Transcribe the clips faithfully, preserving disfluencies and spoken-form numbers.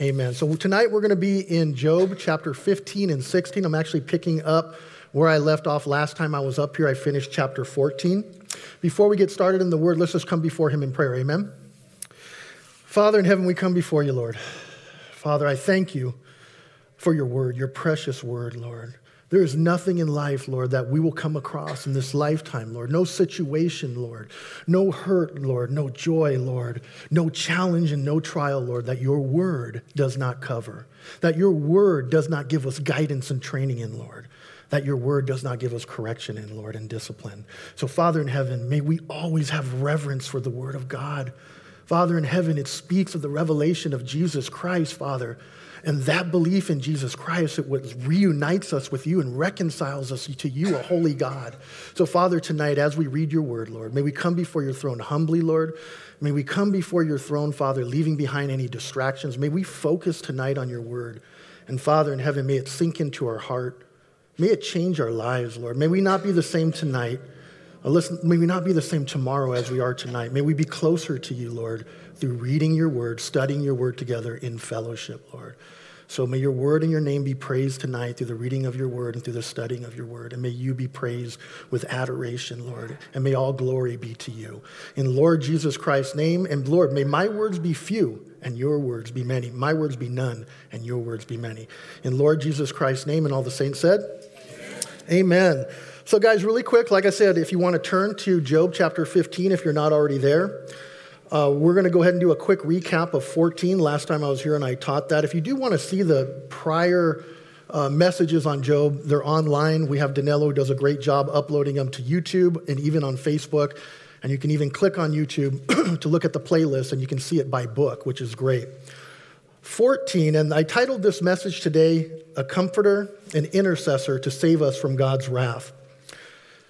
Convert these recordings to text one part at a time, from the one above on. Amen. So tonight we're going to be in Job chapter fifteen and sixteen. I'm actually picking up where I left off last time I was up here. I finished chapter fourteen. Before we get started in the word, let's just come before him in prayer. Amen. Father in heaven, we come before you, Lord. Father, I thank you for your word, your precious word, Lord. There is nothing in life, Lord, that we will come across in this lifetime, Lord. No situation, Lord. No hurt, Lord. No joy, Lord. No challenge and no trial, Lord, that your word does not cover. That your word does not give us guidance and training in, Lord. That your word does not give us correction in, Lord, and discipline. So, Father in heaven, may we always have reverence for the word of God. Father in heaven, it speaks of the revelation of Jesus Christ, Father. And that belief in Jesus Christ, it reunites us with you and reconciles us to you, a holy God. So, Father, tonight, as we read your word, Lord, may we come before your throne humbly, Lord. May we come before your throne, Father, leaving behind any distractions. May we focus tonight on your word. And, Father in heaven, may it sink into our heart. May it change our lives, Lord. May we not be the same tonight. May we not be the same tomorrow as we are tonight. May we be closer to you, Lord, through reading your word, studying your word together in fellowship, Lord. So may your word and your name be praised tonight through the reading of your word and through the studying of your word. And may you be praised with adoration, Lord. And may all glory be to you. In Lord Jesus Christ's name, and Lord, may my words be few and your words be many. My words be none and your words be many. In Lord Jesus Christ's name, and all the saints said, Amen. Amen. So guys, really quick, like I said, if you want to turn to Job chapter fifteen, if you're not already there, uh, we're going to go ahead and do a quick recap of fourteen. Last time I was here and I taught that. If you do want to see the prior uh, messages on Job, they're online. We have Danilo, who does a great job uploading them to YouTube and even on Facebook. And you can even click on YouTube to look at the playlist and you can see it by book, which is great. fourteen, and I titled this message today, A Comforter, an Intercessor to Save Us from God's Wrath.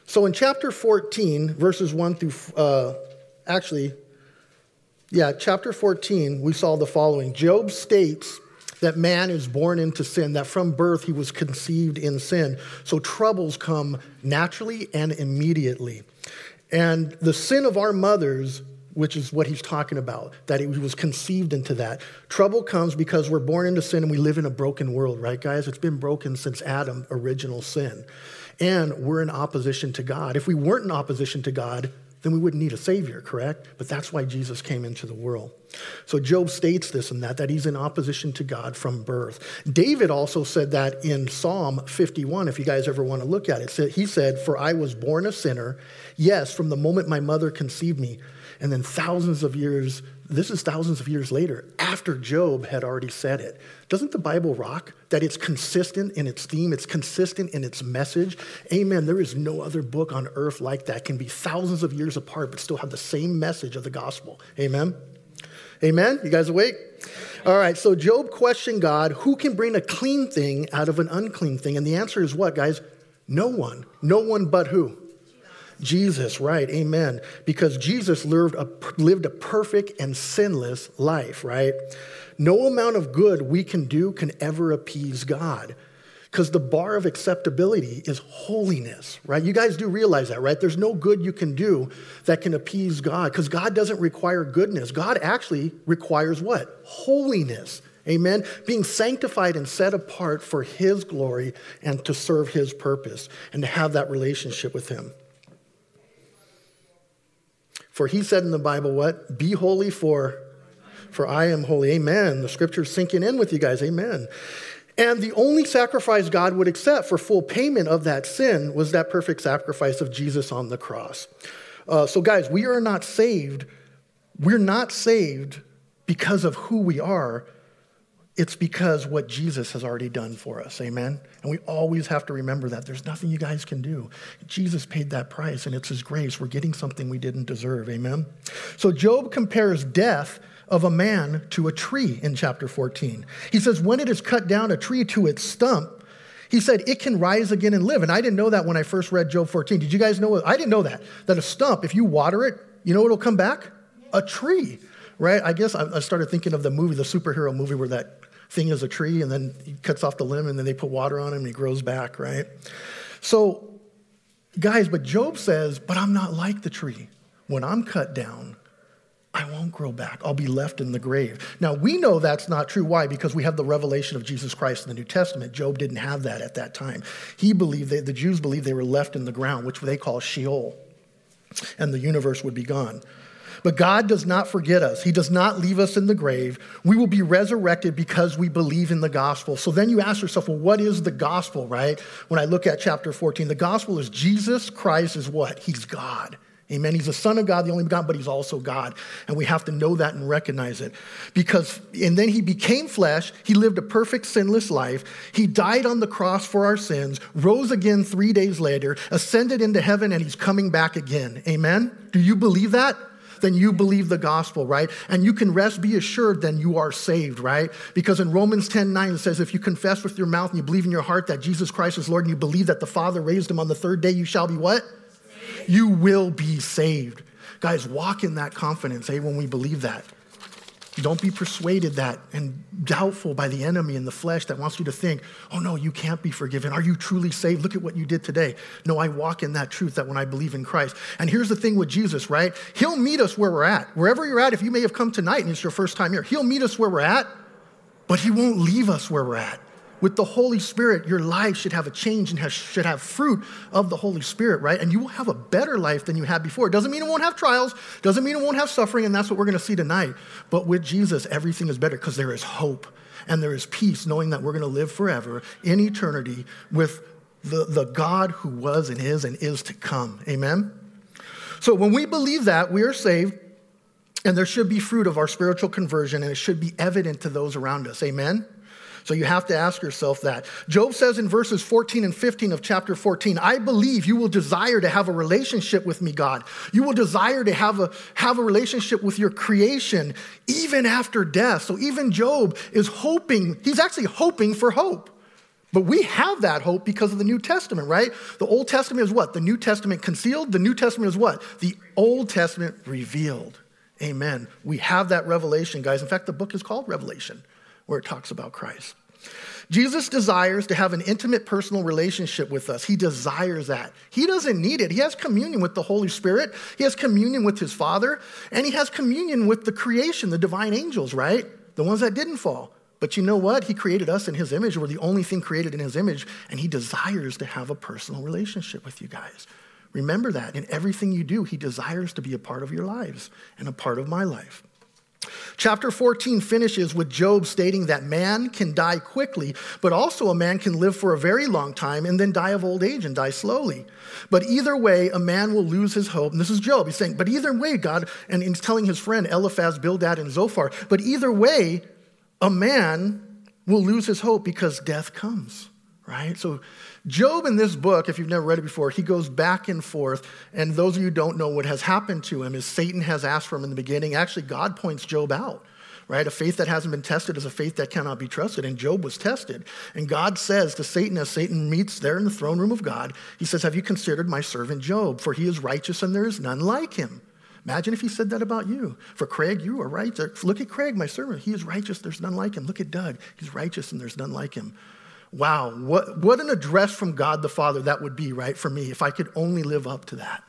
So in chapter fourteen, verses one through, uh, actually, yeah, chapter fourteen, we saw the following. Job states that man is born into sin, that from birth he was conceived in sin. So troubles come naturally and immediately. And the sin of our mothers, which is what he's talking about, that he was conceived into that. Trouble comes because we're born into sin and we live in a broken world, right, guys? It's been broken since Adam, original sin. And we're in opposition to God. If we weren't in opposition to God, then we wouldn't need a savior, correct? But that's why Jesus came into the world. So Job states this and that, that he's in opposition to God from birth. David also said that in Psalm fifty-one, if you guys ever want to look at it. He said, "For I was born a sinner, yes, from the moment my mother conceived me." And then thousands of years, this is thousands of years later, after Job had already said it. Doesn't the Bible rock that it's consistent in its theme? It's consistent in its message. Amen. There is no other book on earth like that. It can be thousands of years apart, but still have the same message of the gospel. Amen. Amen. You guys awake? All right. So Job questioned God, who can bring a clean thing out of an unclean thing? And the answer is what, guys? No one. No one but who? Jesus, right, amen, because Jesus lived a, lived a perfect and sinless life, right? No amount of good we can do can ever appease God because the bar of acceptability is holiness, right? You guys do realize that, right? There's no good you can do that can appease God because God doesn't require goodness. God actually requires what? Holiness, amen? Being sanctified and set apart for his glory and to serve his purpose and to have that relationship with him. For he said in the Bible, what? Be holy for, for I am holy. Amen. The scripture's sinking in with you guys. Amen. And the only sacrifice God would accept for full payment of that sin was that perfect sacrifice of Jesus on the cross. Uh, so guys, we are not saved. We're not saved because of who we are. It's because what Jesus has already done for us, amen? And we always have to remember that. There's nothing you guys can do. Jesus paid that price, and it's his grace. We're getting something we didn't deserve, amen? So Job compares death of a man to a tree in chapter fourteen. He says, when it is cut down, a tree to its stump, he said, it can rise again and live. And I didn't know that when I first read Job fourteen. Did you guys know? I didn't know that. That a stump, if you water it, you know it'll come back? A tree, right? I guess I started thinking of the movie, the superhero movie where that thing is a tree, and then he cuts off the limb, and then they put water on him, and he grows back, right? So, guys, but Job says, but I'm not like the tree. When I'm cut down, I won't grow back. I'll be left in the grave. Now, we know that's not true. Why? Because we have the revelation of Jesus Christ in the New Testament. Job didn't have that at that time. He believed, that, the Jews believed they were left in the ground, which they call Sheol, and the universe would be gone. But God does not forget us. He does not leave us in the grave. We will be resurrected because we believe in the gospel. So then you ask yourself, well, what is the gospel, right? When I look at chapter fourteen, the gospel is Jesus Christ is what? He's God. Amen. He's the Son of God, the only begotten, but he's also God. And we have to know that and recognize it. Because, and then he became flesh. He lived a perfect, sinless life. He died on the cross for our sins, rose again three days later, ascended into heaven, and he's coming back again. Amen. Do you believe that? Then you believe the gospel, right? And you can rest, be assured, then you are saved, right? Because in Romans ten nine, it says, if you confess with your mouth and you believe in your heart that Jesus Christ is Lord and you believe that the Father raised him on the third day, you shall be what? Saved. You will be saved. Guys, walk in that confidence, eh, when we believe that. Don't be persuaded that and doubtful by the enemy in the flesh that wants you to think, oh no, you can't be forgiven. Are you truly saved? Look at what you did today. No, I walk in that truth that when I believe in Christ. And here's the thing with Jesus, right? He'll meet us where we're at. Wherever you're at, if you may have come tonight and it's your first time here, he'll meet us where we're at, but he won't leave us where we're at. With the Holy Spirit, your life should have a change and has, should have fruit of the Holy Spirit, right? And you will have a better life than you had before. It doesn't mean it won't have trials. Doesn't mean it won't have suffering, and that's what we're going to see tonight. But with Jesus, everything is better because there is hope and there is peace knowing that we're going to live forever in eternity with the, the God who was and is and is to come. Amen? So when we believe that, we are saved, and there should be fruit of our spiritual conversion, and it should be evident to those around us. Amen? So you have to ask yourself that. Job says in verses fourteen and fifteen of chapter fourteen, I believe you will desire to have a relationship with me, God. You will desire to have a, have a relationship with your creation even after death. So even Job is hoping, he's actually hoping for hope. But we have that hope because of the New Testament, right? The Old Testament is what? The New Testament concealed. The New Testament is what? The Old Testament revealed. Amen. We have that revelation, guys. In fact, the book is called Revelation, where it talks about Christ. Jesus desires to have an intimate personal relationship with us. He desires that. He doesn't need it. He has communion with the Holy Spirit. He has communion with his Father. And he has communion with the creation, the divine angels, right? The ones that didn't fall. But you know what? He created us in his image. We're the only thing created in his image. And he desires to have a personal relationship with you guys. Remember that. In everything you do, he desires to be a part of your lives and a part of my life. Chapter fourteen finishes with Job stating that man can die quickly, but also a man can live for a very long time and then die of old age and die slowly. But either way, a man will lose his hope. And this is Job. He's saying, but either way, God, and he's telling his friend Eliphaz, Bildad, and Zophar, but either way, a man will lose his hope because death comes, right? So Job in this book, if you've never read it before, he goes back and forth. And those of you who don't know what has happened to him is Satan has asked for him in the beginning. Actually, God points Job out, right? A faith that hasn't been tested is a faith that cannot be trusted. And Job was tested. And God says to Satan, as Satan meets there in the throne room of God, he says, have you considered my servant Job? For he is righteous and there is none like him. Imagine if he said that about you. For Craig, you are righteous. Look at Craig, my servant. He is righteous. There's none like him. Look at Doug. He's righteous and there's none like him. Wow, what, what an address from God the Father that would be, right, for me, if I could only live up to that.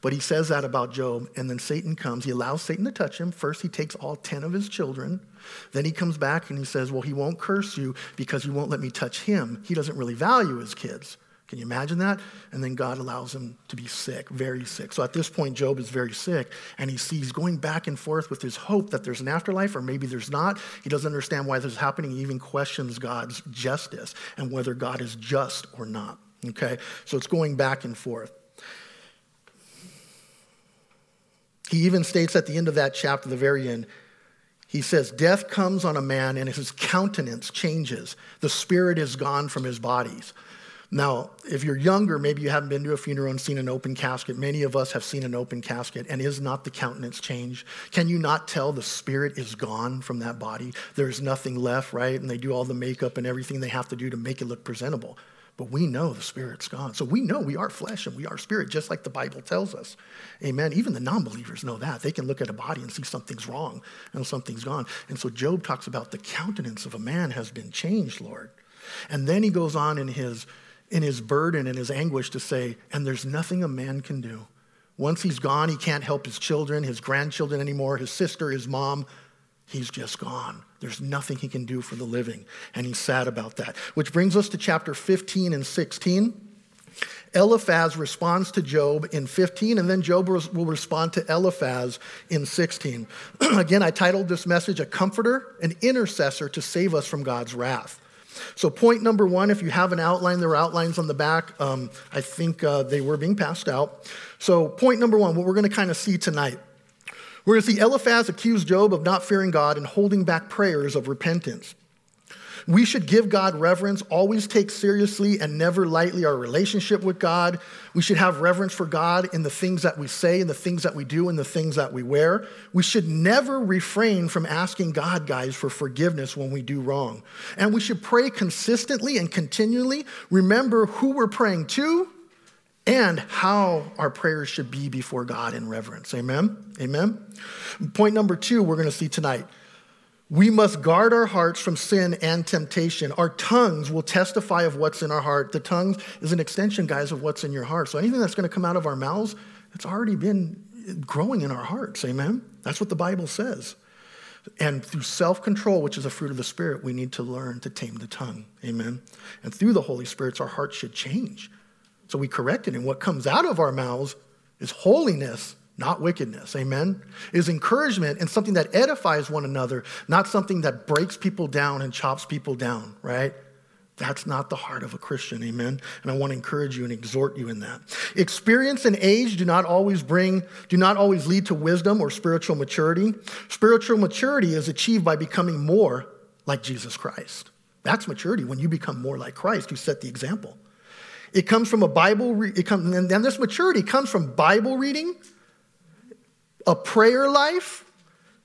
But he says that about Job, and then Satan comes. He allows Satan to touch him. First, he takes all ten of his children. Then he comes back and he says, well, he won't curse you because you won't let me touch him. He doesn't really value his kids. Can you imagine that? And then God allows him to be sick, very sick. So at this point, Job is very sick, and he sees going back and forth with his hope that there's an afterlife, or maybe there's not. He doesn't understand why this is happening. He even questions God's justice and whether God is just or not, okay? So it's going back and forth. He even states at the end of that chapter, the very end, he says, death comes on a man, and his countenance changes. The spirit is gone from his bodies. Now, if you're younger, maybe you haven't been to a funeral and seen an open casket. Many of us have seen an open casket, and is not the countenance change? Can you not tell the spirit is gone from that body? There's nothing left, right? And they do all the makeup and everything they have to do to make it look presentable. But we know the spirit's gone. So we know we are flesh and we are spirit, just like the Bible tells us. Amen. Even the non-believers know that. They can look at a body and see something's wrong and something's gone. And so Job talks about the countenance of a man has been changed, Lord. And then he goes on in his... in his burden and his anguish to say, and there's nothing a man can do. Once he's gone, he can't help his children, his grandchildren anymore, his sister, his mom. He's just gone. There's nothing he can do for the living, and he's sad about that. Which brings us to chapter fifteen and sixteen. Eliphaz responds to Job in fifteen, and then Job will respond to Eliphaz in sixteen. Again, I titled this message, A Comforter, an Intercessor to Save Us from God's Wrath. So point number one, if you have an outline, there are outlines on the back. Um, I think uh, they were being passed out. So point number one, what we're going to kind of see tonight. We're going to see Eliphaz accuse Job of not fearing God and holding back prayers of repentance. We should give God reverence, always take seriously and never lightly our relationship with God. We should have reverence for God in the things that we say, in the things that we do, in the things that we wear. We should never refrain from asking God, guys, for forgiveness when we do wrong. And we should pray consistently and continually. Remember who we're praying to and how our prayers should be before God in reverence. Amen? Amen? Point number two we're going to see tonight. We must guard our hearts from sin and temptation. Our tongues will testify of what's in our heart. The tongue is an extension, guys, of what's in your heart. So anything that's going to come out of our mouths, it's already been growing in our hearts, amen? That's what the Bible says. And through self-control, which is a fruit of the Spirit, we need to learn to tame the tongue, amen? And through the Holy Spirit, our hearts should change. So we correct it, and what comes out of our mouths is holiness, not wickedness, amen? It is encouragement and something that edifies one another, not something that breaks people down and chops people down, right? That's not the heart of a Christian, amen? And I want to encourage you and exhort you in that. Experience and age do not always bring, do not always lead to wisdom or spiritual maturity. Spiritual maturity is achieved by becoming more like Jesus Christ. That's maturity, when you become more like Christ, you set the example. It comes from a Bible, re- it comes, and this maturity comes from Bible reading, a prayer life,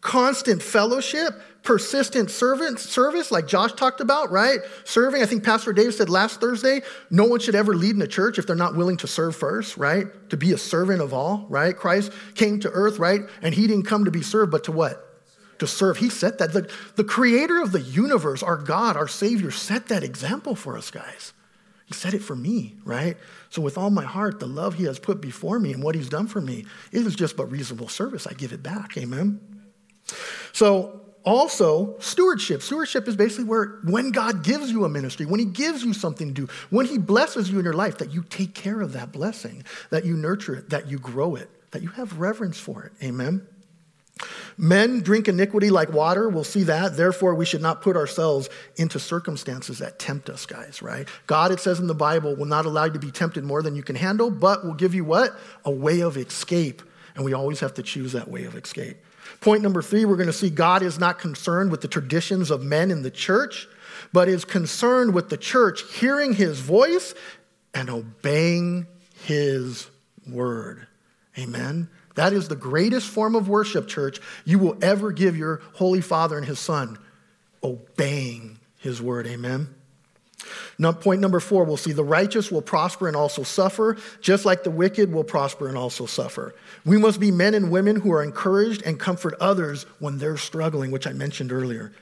constant fellowship, persistent servant service, like Josh talked about, right? Serving, I think Pastor Dave said last Thursday, no one should ever lead in a church if they're not willing to serve first, right? To be a servant of all, right? Christ came to earth, right? And he didn't come to be served, but to what? To serve. He set that. The, the creator of the universe, our God, our Savior, set that example for us, guys. He said it for me, right? So with all my heart, the love he has put before me and what he's done for me, it is just but reasonable service. I give it back, amen? So also stewardship. Stewardship is basically where when God gives you a ministry, when he gives you something to do, when he blesses you in your life, that you take care of that blessing, that you nurture it, that you grow it, that you have reverence for it, amen? Men drink iniquity like water. We'll see that. Therefore, we should not put ourselves into circumstances that tempt us, guys, right? God, it says in the Bible, will not allow you to be tempted more than you can handle, but will give you what? A way of escape. And we always have to choose that way of escape. Point number three, we're going to see God is not concerned with the traditions of men in the church, but is concerned with the church hearing his voice and obeying his word. Amen. That is the greatest form of worship, church, you will ever give your Holy Father and his Son, obeying his word, amen? Now, point number four, we'll see the righteous will prosper and also suffer, just like the wicked will prosper and also suffer. We must be men and women who are encouraged and comfort others when they're struggling, which I mentioned earlier.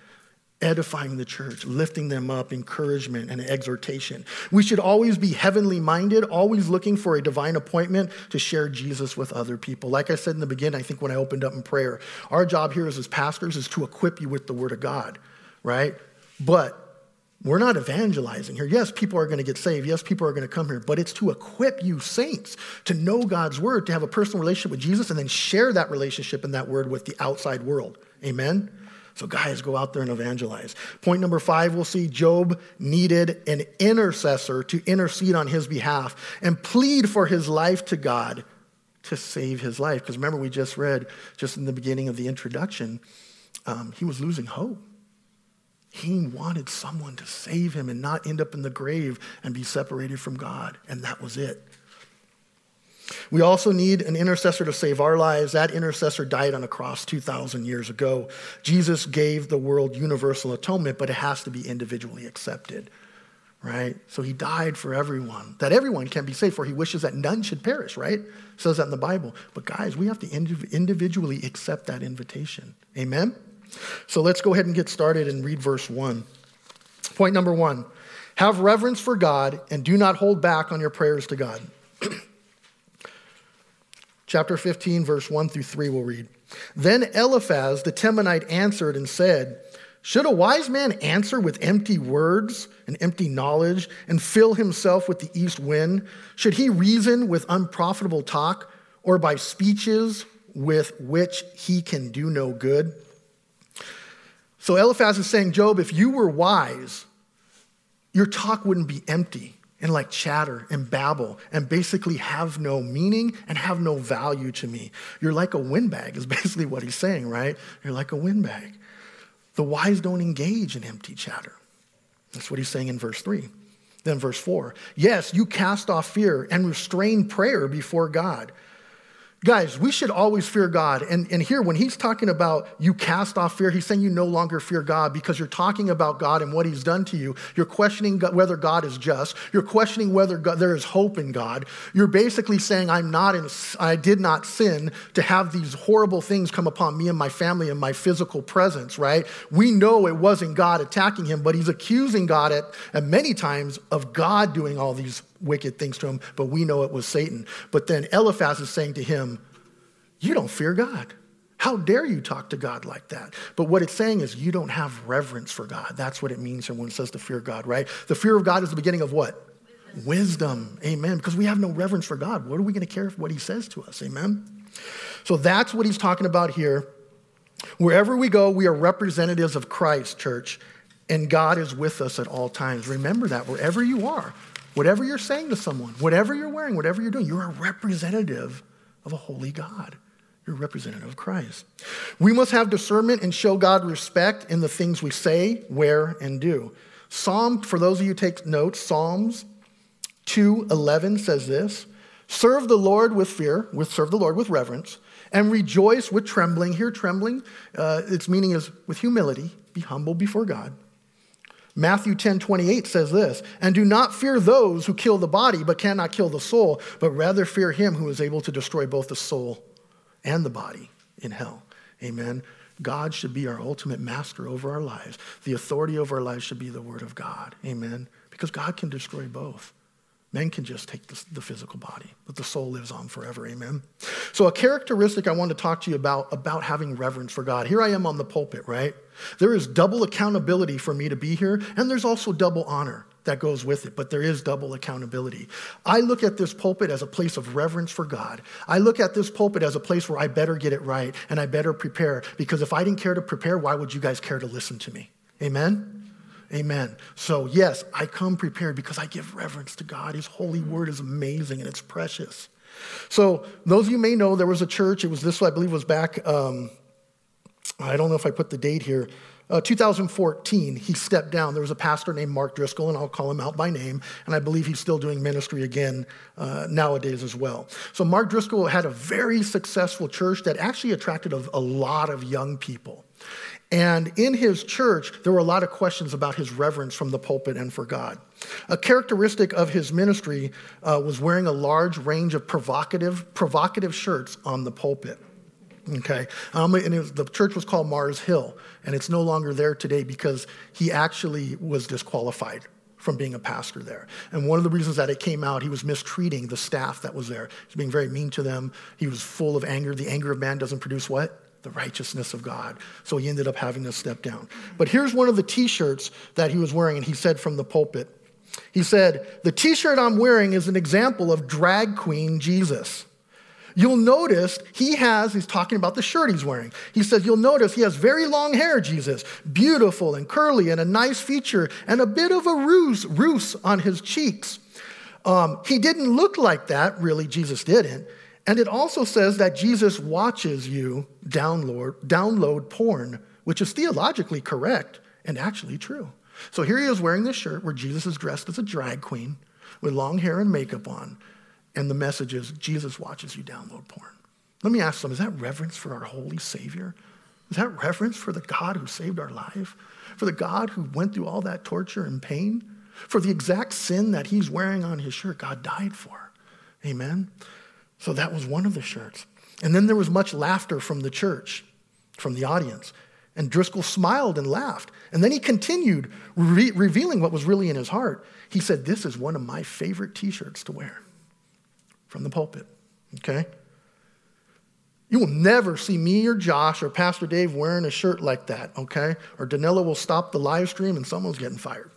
Edifying the church, lifting them up, encouragement and exhortation. We should always be heavenly minded, always looking for a divine appointment to share Jesus with other people. Like I said in the beginning, I think when I opened up in prayer, our job here as pastors is to equip you with the word of God, right? But we're not evangelizing here. Yes, people are going to get saved. Yes, people are going to come here, but it's to equip you saints to know God's word, to have a personal relationship with Jesus, and then share that relationship and that word with the outside world. Amen? So guys, go out there and evangelize. Point number five, we'll see Job needed an intercessor to intercede on his behalf and plead for his life to God to save his life. Because remember, we just read, just in the beginning of the introduction, um, he was losing hope. He wanted someone to save him and not end up in the grave and be separated from God. And that was it. We also need an intercessor to save our lives. That intercessor died on a cross two thousand years ago. Jesus gave the world universal atonement, but it has to be individually accepted, right? So he died for everyone, that everyone can be saved, for he wishes that none should perish, right? It says that in the Bible. But guys, we have to indiv- individually accept that invitation. Amen? So let's go ahead and get started and read verse one. Point number one, have reverence for God and do not hold back on your prayers to God. Chapter fifteen, verse one through three, we'll read. Then Eliphaz the Temanite answered and said, should a wise man answer with empty words and empty knowledge and fill himself with the east wind? Should he reason with unprofitable talk or by speeches with which he can do no good? So Eliphaz is saying, Job, if you were wise, your talk wouldn't be empty and like chatter and babble and basically have no meaning and have no value to me. You're like a windbag is basically what he's saying, right? You're like a windbag. The wise don't engage in empty chatter. That's what he's saying in verse three. Then verse four, yes, you cast off fear and restrain prayer before God. Guys, we should always fear God. And, and here, when he's talking about you cast off fear, he's saying you no longer fear God because you're talking about God and what he's done to you. You're questioning God, whether God is just. You're questioning whether God, there is hope in God. You're basically saying, I'm not in, I did not sin to have these horrible things come upon me and my family and my physical presence, right? We know it wasn't God attacking him, but he's accusing God at, at many times of God doing all these wicked things to him, but we know it was Satan. But then Eliphaz is saying to him, you don't fear God. How dare you talk to God like that? But what it's saying is you don't have reverence for God. That's what it means when it says to fear God, right? The fear of God is the beginning of what? Wisdom. Wisdom. Amen. Because we have no reverence for God. What are we going to care what he says to us? Amen. So that's what he's talking about here. Wherever we go, we are representatives of Christ, church, and God is with us at all times. Remember that wherever you are. Whatever you're saying to someone, whatever you're wearing, whatever you're doing, you're a representative of a holy God. You're a representative of Christ. We must have discernment and show God respect in the things we say, wear, and do. Psalm, for those of you who take notes, Psalms two eleven says this, serve the Lord with fear, with serve the Lord with reverence, and rejoice with trembling. Here, trembling, uh, its meaning is with humility, be humble before God. Matthew ten twenty-eight says this, and do not fear those who kill the body but cannot kill the soul, but rather fear him who is able to destroy both the soul and the body in hell. Amen. God should be our ultimate master over our lives. The authority over our lives should be the word of God. Amen. Because God can destroy both. Men can just take the, the physical body, but the soul lives on forever, amen? So a characteristic I want to talk to you about, about having reverence for God. Here I am on the pulpit, right? There is double accountability for me to be here, and there's also double honor that goes with it, but there is double accountability. I look at this pulpit as a place of reverence for God. I look at this pulpit as a place where I better get it right, and I better prepare, because if I didn't care to prepare, why would you guys care to listen to me, amen? Amen. So yes, I come prepared because I give reverence to God. His holy word is amazing and it's precious. So those of you may know there was a church. It was this, I believe it was back, um, I don't know if I put the date here, uh, two thousand fourteen, he stepped down. There was a pastor named Mark Driscoll, and I'll call him out by name, and I believe he's still doing ministry again uh, nowadays as well. So Mark Driscoll had a very successful church that actually attracted a, a lot of young people. And in his church, there were a lot of questions about his reverence from the pulpit and for God. A characteristic of his ministry uh, was wearing a large range of provocative provocative shirts on the pulpit. Okay, um, and it was, the church was called Mars Hill, and it's no longer there today because he actually was disqualified from being a pastor there. And one of the reasons that it came out, he was mistreating the staff that was there. He was being very mean to them. He was full of anger. The anger of man doesn't produce what? The righteousness of God. So he ended up having to step down. But here's one of the t-shirts that he was wearing, and he said from the pulpit, he said, the t-shirt I'm wearing is an example of drag queen Jesus. You'll notice he has, he's talking about the shirt he's wearing. He says, you'll notice he has very long hair, Jesus, beautiful and curly and a nice feature and a bit of a ruse, ruse on his cheeks. Um, he didn't look like that, really, Jesus didn't. And it also says that Jesus watches you download, download porn, which is theologically correct and actually true. So here he is wearing this shirt where Jesus is dressed as a drag queen with long hair and makeup on. And the message is, Jesus watches you download porn. Let me ask them, is that reverence for our holy Savior? Is that reverence for the God who saved our life? For the God who went through all that torture and pain? For the exact sin that he's wearing on his shirt God died for? Amen? So that was one of the shirts. And then there was much laughter from the church, from the audience. And Driscoll smiled and laughed. And then he continued re- revealing what was really in his heart. He said, this is one of my favorite t-shirts to wear from the pulpit, okay? You will never see me or Josh or Pastor Dave wearing a shirt like that, okay? Or Danila will stop the live stream and someone's getting fired,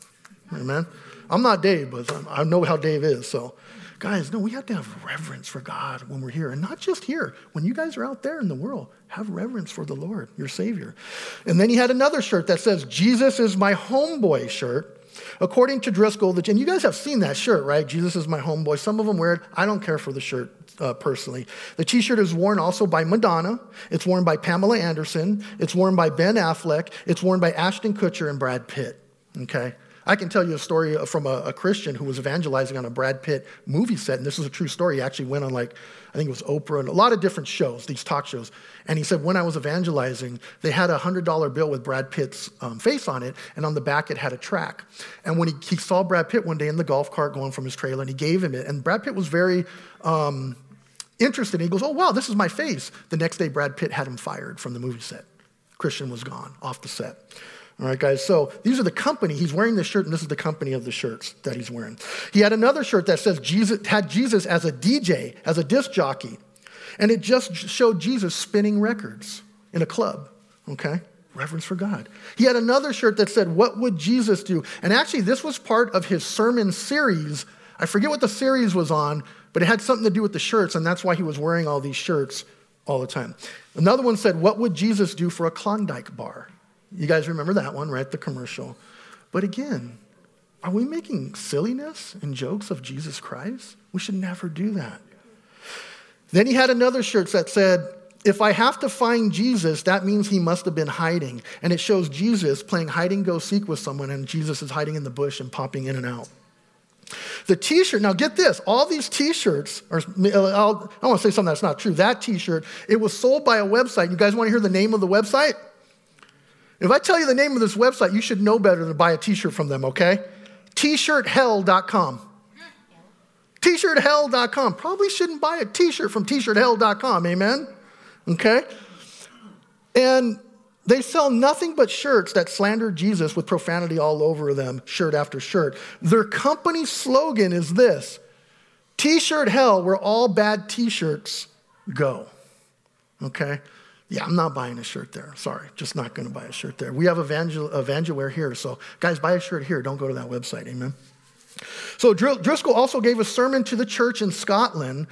amen? I'm not Dave, but I know how Dave is, so. Guys, no, we have to have reverence for God when we're here. And not just here. When you guys are out there in the world, have reverence for the Lord, your Savior. And then he had another shirt that says, Jesus is my homeboy shirt. According to Driscoll, the, and you guys have seen that shirt, right? Jesus is my homeboy. Some of them wear it. I don't care for the shirt uh, personally. The t-shirt is worn also by Madonna. It's worn by Pamela Anderson. It's worn by Ben Affleck. It's worn by Ashton Kutcher and Brad Pitt, okay? I can tell you a story from a, a Christian who was evangelizing on a Brad Pitt movie set, and this is a true story. He actually went on, like, I think it was Oprah and a lot of different shows, these talk shows, and he said, when I was evangelizing, they had a one hundred dollar bill with Brad Pitt's um, face on it, and on the back it had a track. And when he, he saw Brad Pitt one day in the golf cart going from his trailer, and he gave him it, and Brad Pitt was very um, interested. He goes, oh, wow, this is my face. The next day, Brad Pitt had him fired from the movie set. Christian was gone off the set. All right, guys, so these are the company. He's wearing this shirt, and this is the company of the shirts that he's wearing. He had another shirt that says Jesus had Jesus as a D J, as a disc jockey, and it just showed Jesus spinning records in a club, okay? Reverence for God. He had another shirt that said, what would Jesus do? And actually, this was part of his sermon series. I forget what the series was on, but it had something to do with the shirts, and that's why he was wearing all these shirts all the time. Another one said, what would Jesus do for a Klondike bar? You guys remember that one, right? The commercial. But again, are we making silliness and jokes of Jesus Christ? We should never do that. Then he had another shirt that said, if I have to find Jesus, that means he must have been hiding. And it shows Jesus playing hide-and-go-seek with someone, and Jesus is hiding in the bush and popping in and out. The t-shirt, now get this, all these t-shirts, are, I'll, I want to say something that's not true. That t-shirt, it was sold by a website. You guys want to hear the name of the website? If I tell you the name of this website, you should know better than buy a t-shirt from them, okay? t shirt hell dot com. t shirt hell dot com. Probably shouldn't buy a t-shirt from t shirt hell dot com, amen? Okay? And they sell nothing but shirts that slander Jesus with profanity all over them, shirt after shirt. Their company slogan is this, T-shirt hell, where all bad t-shirts go, okay? Yeah, I'm not buying a shirt there. Sorry, just not going to buy a shirt there. We have evangel- evangelware here, so guys, buy a shirt here. Don't go to that website, amen? So Dr- Driscoll also gave a sermon to the church in Scotland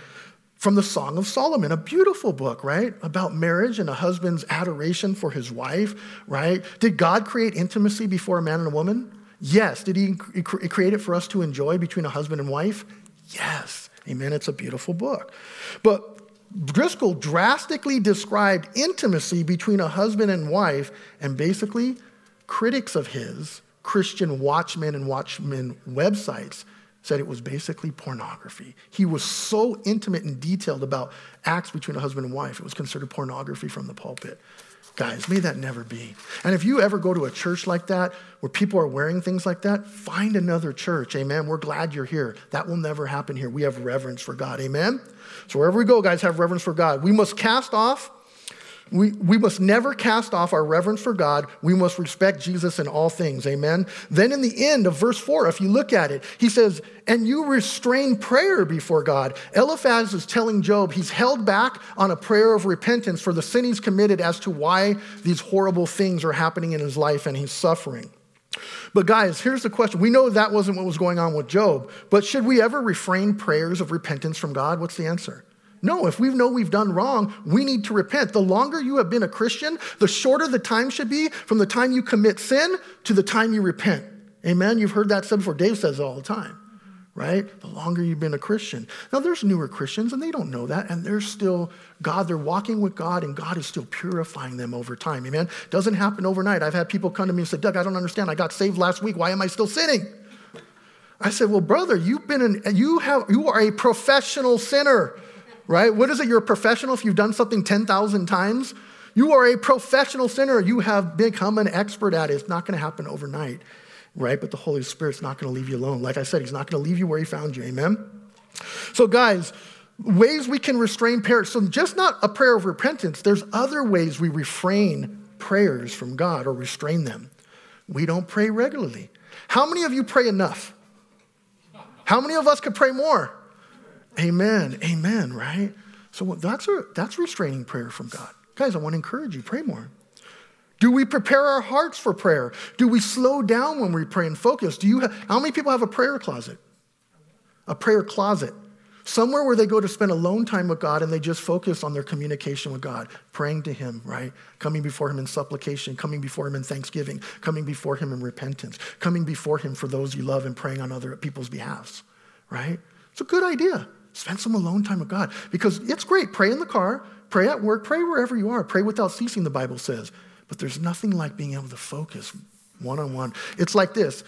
from the Song of Solomon, a beautiful book, right, about marriage and a husband's adoration for his wife, right? Did God create intimacy before a man and a woman? Yes. Did he cre- create it for us to enjoy between a husband and wife? Yes, amen. It's a beautiful book. But Driscoll drastically described intimacy between a husband and wife, and basically critics of his, Christian watchmen and watchmen websites, said it was basically pornography. He was so intimate and detailed about acts between a husband and wife, it was considered pornography from the pulpit. Guys, may that never be. And if you ever go to a church like that, where people are wearing things like that, find another church, amen? We're glad you're here. That will never happen here. We have reverence for God, amen? So wherever we go, guys, have reverence for God. We must cast off, we, we must never cast off our reverence for God. We must respect Jesus in all things, amen? Then in the end of verse four, if you look at it, he says, and you restrain prayer before God. Eliphaz is telling Job he's held back on a prayer of repentance for the sin he's committed as to why these horrible things are happening in his life and he's suffering. But guys, here's the question. We know that wasn't what was going on with Job, but should we ever refrain prayers of repentance from God? What's the answer? No, if we know we've done wrong, we need to repent. The longer you have been a Christian, the shorter the time should be from the time you commit sin to the time you repent. Amen? You've heard that said before. Dave says it all the time, right? The longer you've been a Christian. Now, there's newer Christians, and they don't know that, and they're still God. They're walking with God, and God is still purifying them over time. Amen? Doesn't happen overnight. I've had people come to me and say, Doug, I don't understand. I got saved last week. Why am I still sinning? I said, well, brother, you've been an, you have, you are a professional sinner, right? What is it? You're a professional if you've done something ten thousand times? You are a professional sinner. You have become an expert at it. It's not going to happen overnight, right? But the Holy Spirit's not going to leave you alone. Like I said, he's not going to leave you where he found you, amen? So guys, ways we can restrain prayers. So just not a prayer of repentance. There's other ways we refrain prayers from God or restrain them. We don't pray regularly. How many of you pray enough? How many of us could pray more? Amen, amen, right? So that's a, that's restraining prayer from God. Guys, I want to encourage you, pray more. Do we prepare our hearts for prayer? Do we slow down when we pray and focus? Do you have, how many people have a prayer closet? A prayer closet. Somewhere where they go to spend alone time with God and they just focus on their communication with God, praying to him, right? Coming before him in supplication, coming before him in thanksgiving, coming before him in repentance, coming before him for those you love and praying on other people's behalves, right? It's a good idea. Spend some alone time with God because it's great. Pray in the car, pray at work, pray wherever you are. Pray without ceasing, the Bible says. But there's nothing like being able to focus one-on-one. It's like this.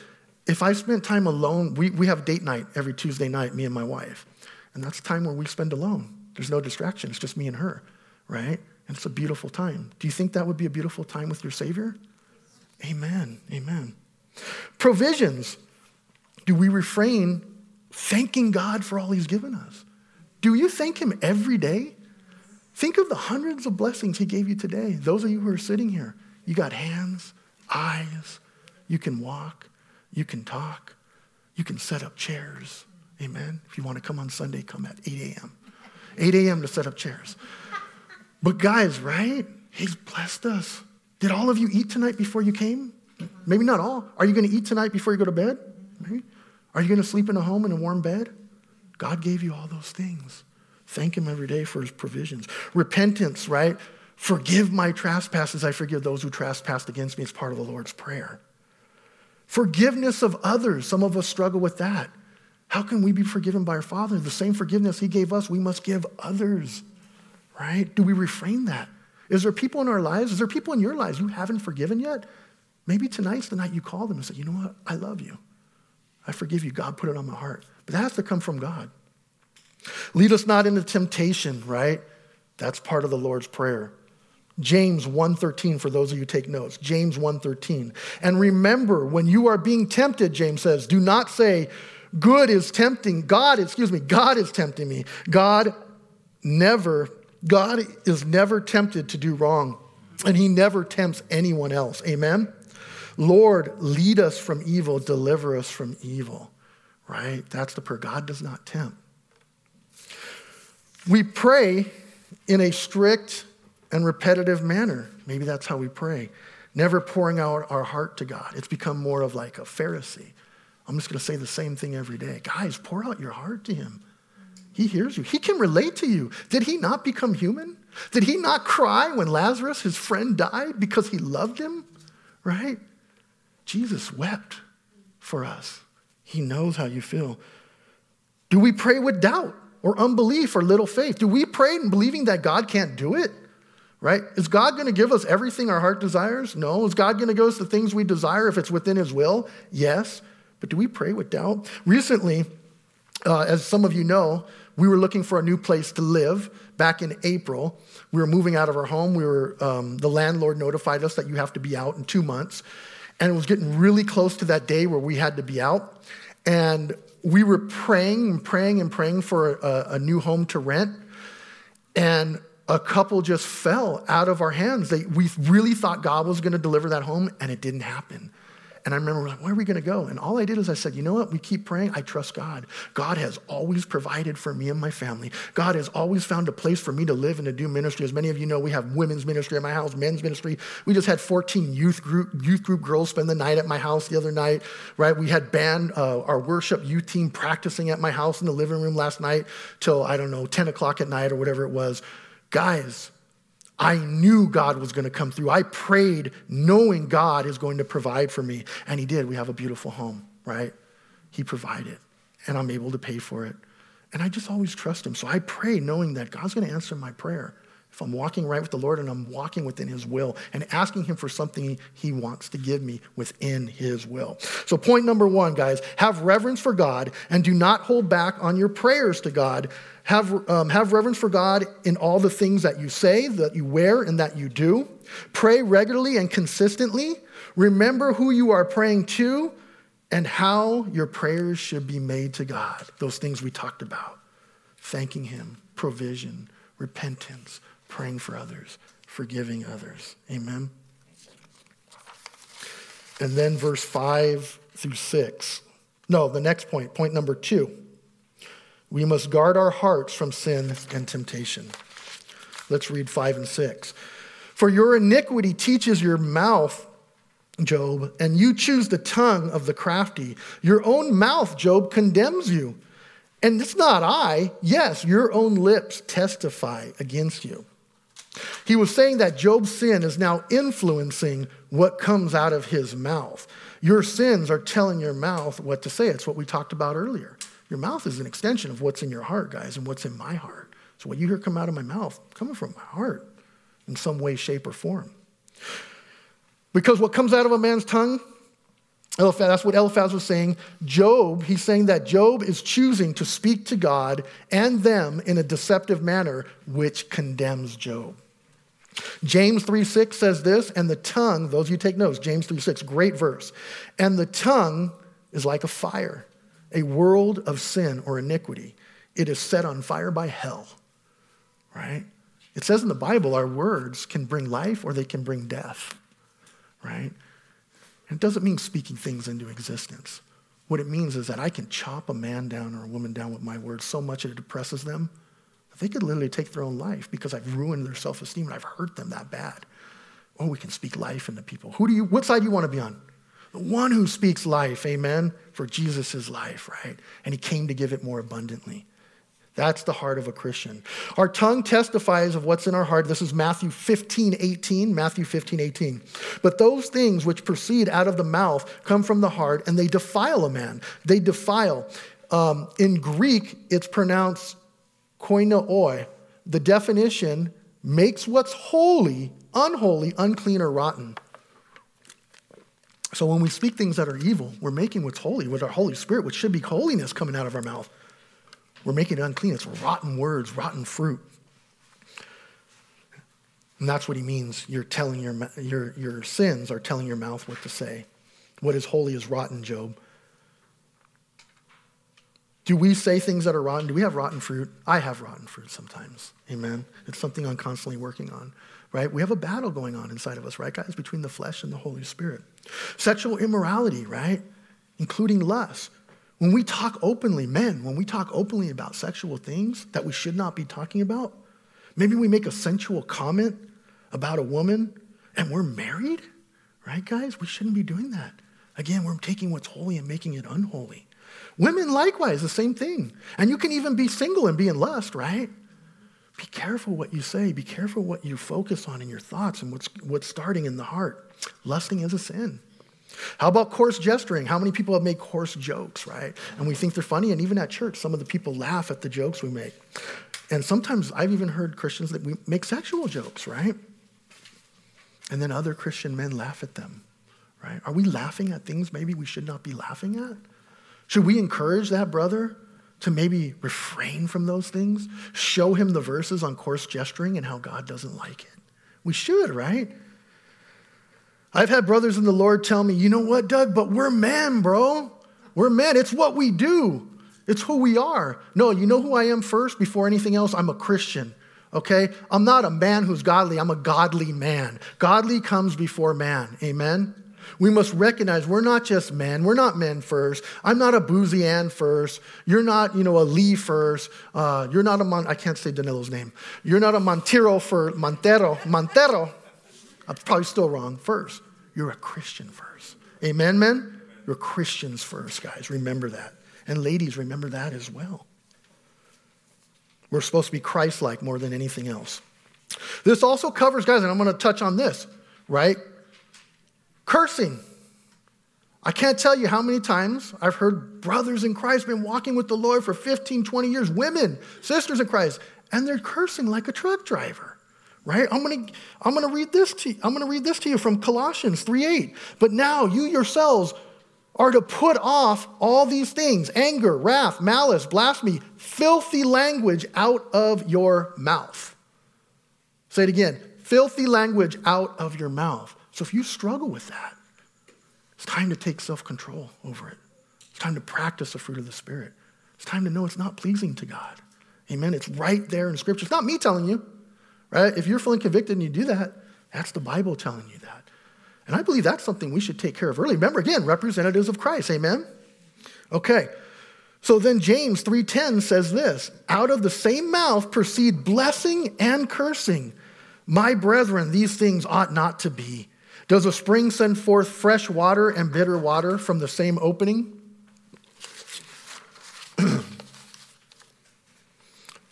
If I spent time alone, we, we have date night every Tuesday night, me and my wife. And that's time where we spend alone. There's no distraction. It's just me and her, right? And it's a beautiful time. Do you think that would be a beautiful time with your Savior? Amen. Amen. Provisions. Do we refrain thanking God for all he's given us? Do you thank him every day? Think of the hundreds of blessings he gave you today. Those of you who are sitting here, you got hands, eyes, you can walk, you can talk, you can set up chairs. Amen. If you want to come on Sunday, come at eight a.m. eight a.m. to set up chairs. But guys, right? He's blessed us. Did all of you eat tonight before you came? Maybe not all. Are you going to eat tonight before you go to bed? Maybe. Are you going to sleep in a home in a warm bed? God gave you all those things. Thank him every day for his provisions. Repentance, right? Forgive my trespasses. I forgive those who trespassed against me. It's part of the Lord's Prayer. Forgiveness of others. Some of us struggle with that. How can we be forgiven by our Father? The same forgiveness he gave us, we must give others, right? Do we refrain that? Is there people in our lives? Is there people in your lives you haven't forgiven yet? Maybe tonight's the night you call them and say, you know what? I love you. I forgive you. God put it on my heart. But that has to come from God. Lead us not into temptation, right? That's part of the Lord's Prayer. James one thirteen, for those of you who take notes. James one thirteen. And remember, when you are being tempted, James says, do not say, Good is tempting, God, excuse me, God is tempting me. God never, God is never tempted to do wrong, and he never tempts anyone else. Amen? Lord, lead us from evil, deliver us from evil, right? That's the prayer. God does not tempt. We pray in a strict and repetitive manner. Maybe that's how we pray. Never pouring out our heart to God. It's become more of like a Pharisee. I'm just going to say the same thing every day. Guys, pour out your heart to him. He hears you. He can relate to you. Did he not become human? Did he not cry when Lazarus, his friend, died because he loved him? Right? Jesus wept for us. He knows how you feel. Do we pray with doubt or unbelief or little faith? Do we pray in believing that God can't do it? Right? Is God going to give us everything our heart desires? No. Is God going to give us the things we desire if it's within his will? Yes. But do we pray with doubt? Recently, uh, as some of you know, we were looking for a new place to live back in April. We were moving out of our home. We were um, the landlord notified us that you have to be out in two months. And it was getting really close to that day where we had to be out. And we were praying and praying and praying for a, a new home to rent. And a couple just fell out of our hands. They, we really thought God was going to deliver that home, and it didn't happen. And I remember, we're like, where are we going to go? And all I did is I said, you know what? We keep praying. I trust God. God has always provided for me and my family. God has always found a place for me to live and to do ministry. As many of you know, we have women's ministry at my house, men's ministry. We just had fourteen youth group youth group girls spend the night at my house the other night, right? We had band, uh, our worship youth team practicing at my house in the living room last night till, I don't know, ten o'clock at night or whatever it was. Guys, I knew God was going to come through. I prayed knowing God is going to provide for me. And he did. We have a beautiful home, right? He provided. And I'm able to pay for it. And I just always trust him. So I pray knowing that God's going to answer my prayer. If I'm walking right with the Lord and I'm walking within his will and asking him for something he wants to give me within his will. So point number one, guys, have reverence for God and do not hold back on your prayers to God. Have, um, have reverence for God in all the things that you say, that you wear, and that you do. Pray regularly and consistently. Remember who you are praying to and how your prayers should be made to God. Those things we talked about. Thanking him, provision, repentance, praying for others, forgiving others. Amen. And then verse five through six. No, the next point, point number two. We must guard our hearts from sin and temptation. Let's read five and six. For your iniquity teaches your mouth, Job, and you choose the tongue of the crafty. Your own mouth, Job, condemns you. And it's not I. Yes, your own lips testify against you. He was saying that Job's sin is now influencing what comes out of his mouth. Your sins are telling your mouth what to say. It's what we talked about earlier. Your mouth is an extension of what's in your heart, guys, and what's in my heart. So what you hear come out of my mouth, coming from my heart in some way, shape, or form. Because what comes out of a man's tongue, Eliphaz, that's what Eliphaz was saying. Job, he's saying that Job is choosing to speak to God and them in a deceptive manner, which condemns Job. James three six says this, and the tongue, those of you take notes, James three six, great verse. And the tongue is like a fire, a world of sin or iniquity. It is set on fire by hell, right? It says in the Bible, our words can bring life or they can bring death, right? And it doesn't mean speaking things into existence. What it means is that I can chop a man down or a woman down with my words so much that it depresses them. They could literally take their own life because I've ruined their self-esteem and I've hurt them that bad. Or we can speak life into people. Who do you, what side do you want to be on? The one who speaks life, amen? For Jesus is life, right? And he came to give it more abundantly. That's the heart of a Christian. Our tongue testifies of what's in our heart. This is Matthew fifteen eighteen. Matthew fifteen eighteen. But those things which proceed out of the mouth come from the heart, and they defile a man. They defile. Um, in Greek, it's pronounced koinoi. The definition makes what's holy, unholy, unclean, or rotten. So when we speak things that are evil, we're making what's holy with our Holy Spirit, which should be holiness coming out of our mouth. We're making it unclean. It's rotten words, rotten fruit. And that's what he means. You're telling your, your, your sins are telling your mouth what to say. What is holy is rotten, Job. Do we say things that are rotten? Do we have rotten fruit? I have rotten fruit sometimes, amen? It's something I'm constantly working on, right? We have a battle going on inside of us, right, guys? Between the flesh and the Holy Spirit. Sexual immorality, right? Including lust. When we talk openly, men, when we talk openly about sexual things that we should not be talking about, maybe we make a sensual comment about a woman and we're married, right, guys? We shouldn't be doing that. Again, we're taking what's holy and making it unholy. Women, likewise, the same thing. And you can even be single and be in lust, right? Be careful what you say. Be careful what you focus on in your thoughts and what's what's starting in the heart. Lusting is a sin. How about coarse gesturing? How many people have made coarse jokes, right? And we think they're funny, and even at church, some of the people laugh at the jokes we make. And sometimes I've even heard Christians that we make sexual jokes, right? And then other Christian men laugh at them, right? Are we laughing at things maybe we should not be laughing at? Should we encourage that brother to maybe refrain from those things? Show him the verses on coarse gesturing and how God doesn't like it? We should, right? I've had brothers in the Lord tell me, you know what, Doug, but we're men, bro. We're men. It's what we do. It's who we are. No, you know who I am first before anything else? I'm a Christian, okay? I'm not a man who's godly. I'm a godly man. Godly comes before man, amen? We must recognize we're not just men. We're not men first. I'm not a Boozy Ann first. You're not, you know, a Lee first. Uh, you're not a, Mon- I can't say Danilo's name. You're not a Montero first. Montero, Montero. I'm probably still wrong first. You're a Christian first. Amen, men? You're Christians first, guys. Remember that. And ladies, remember that as well. We're supposed to be Christ-like more than anything else. This also covers, guys, and I'm going to touch on this, right? Cursing. I can't tell you how many times I've heard brothers in Christ been walking with the Lord for fifteen, twenty years, women, sisters in Christ, and they're cursing like a truck driver, right? I'm gonna, I'm gonna read this to you. I'm gonna read this to you from Colossians three eight. But now you yourselves are to put off all these things, anger, wrath, malice, blasphemy, filthy language out of your mouth. Say it again, filthy language out of your mouth. So if you struggle with that, it's time to take self-control over it. It's time to practice the fruit of the Spirit. It's time to know it's not pleasing to God. Amen. It's right there in Scripture. It's not me telling you, right? If you're feeling convicted and you do that, that's the Bible telling you that. And I believe that's something we should take care of early. Remember, again, representatives of Christ. Amen. Okay. So then James three ten says this, out of the same mouth proceed blessing and cursing. My brethren, these things ought not to be. Does a spring send forth fresh water and bitter water from the same opening?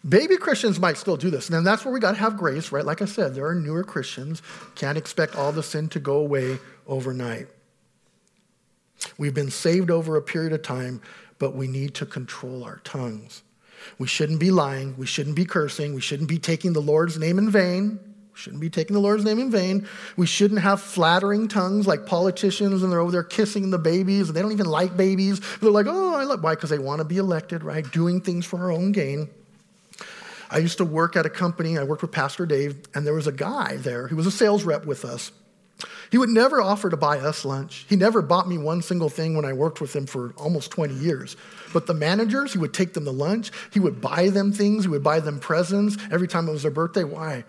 Baby Christians might still do this. And that's where we got to have grace, right? Like I said, there are newer Christians. Can't expect all the sin to go away overnight. We've been saved over a period of time, but we need to control our tongues. We shouldn't be lying. We shouldn't be cursing. We shouldn't be taking the Lord's name in vain. We shouldn't be taking the Lord's name in vain. We shouldn't have flattering tongues like politicians, and they're over there kissing the babies, and they don't even like babies. They're like, oh, I like, why? Because they want to be elected, right? Doing things for our own gain. I used to work at a company. I worked with Pastor Dave, and there was a guy there. He was a sales rep with us. He would never offer to buy us lunch. He never bought me one single thing when I worked with him for almost twenty years. But the managers, he would take them to lunch. He would buy them things. He would buy them presents every time it was their birthday. Why?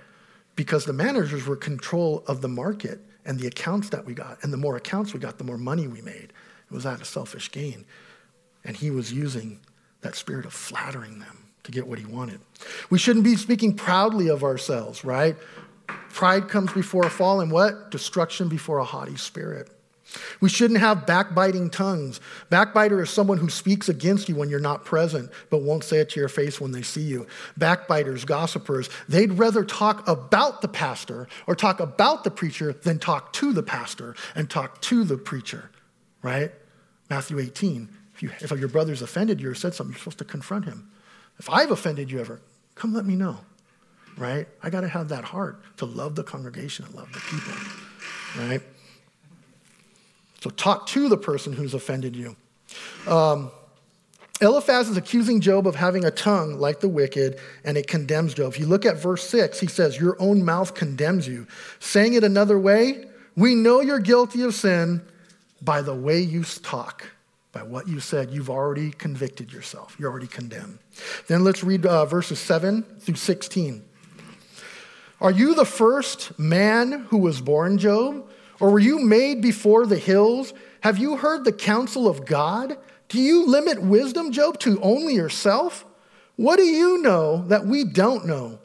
Because the managers were in control of the market and the accounts that we got. And the more accounts we got, the more money we made. It was out of selfish gain. And he was using that spirit of flattering them to get what he wanted. We shouldn't be speaking proudly of ourselves, right? Pride comes before a fall, and what? Destruction before a haughty spirit. We shouldn't have backbiting tongues. Backbiter is someone who speaks against you when you're not present, but won't say it to your face when they see you. Backbiters, gossipers, they'd rather talk about the pastor or talk about the preacher than talk to the pastor and talk to the preacher, right? Matthew eighteen, if, you, if your brother's offended you or said something, you're supposed to confront him. If I've offended you ever, come let me know, right? I got to have that heart to love the congregation and love the people, right? So talk to the person who's offended you. Um, Eliphaz is accusing Job of having a tongue like the wicked, and it condemns Job. If you look at verse six, he says, your own mouth condemns you. Saying it another way, we know you're guilty of sin by the way you talk. By what you said, you've already convicted yourself. You're already condemned. Then let's read uh, verses seven through sixteen. Are you the first man who was born, Job? Or were you made before the hills? Have you heard the counsel of God? Do you limit wisdom, Job, to only yourself? What do you know that we don't know?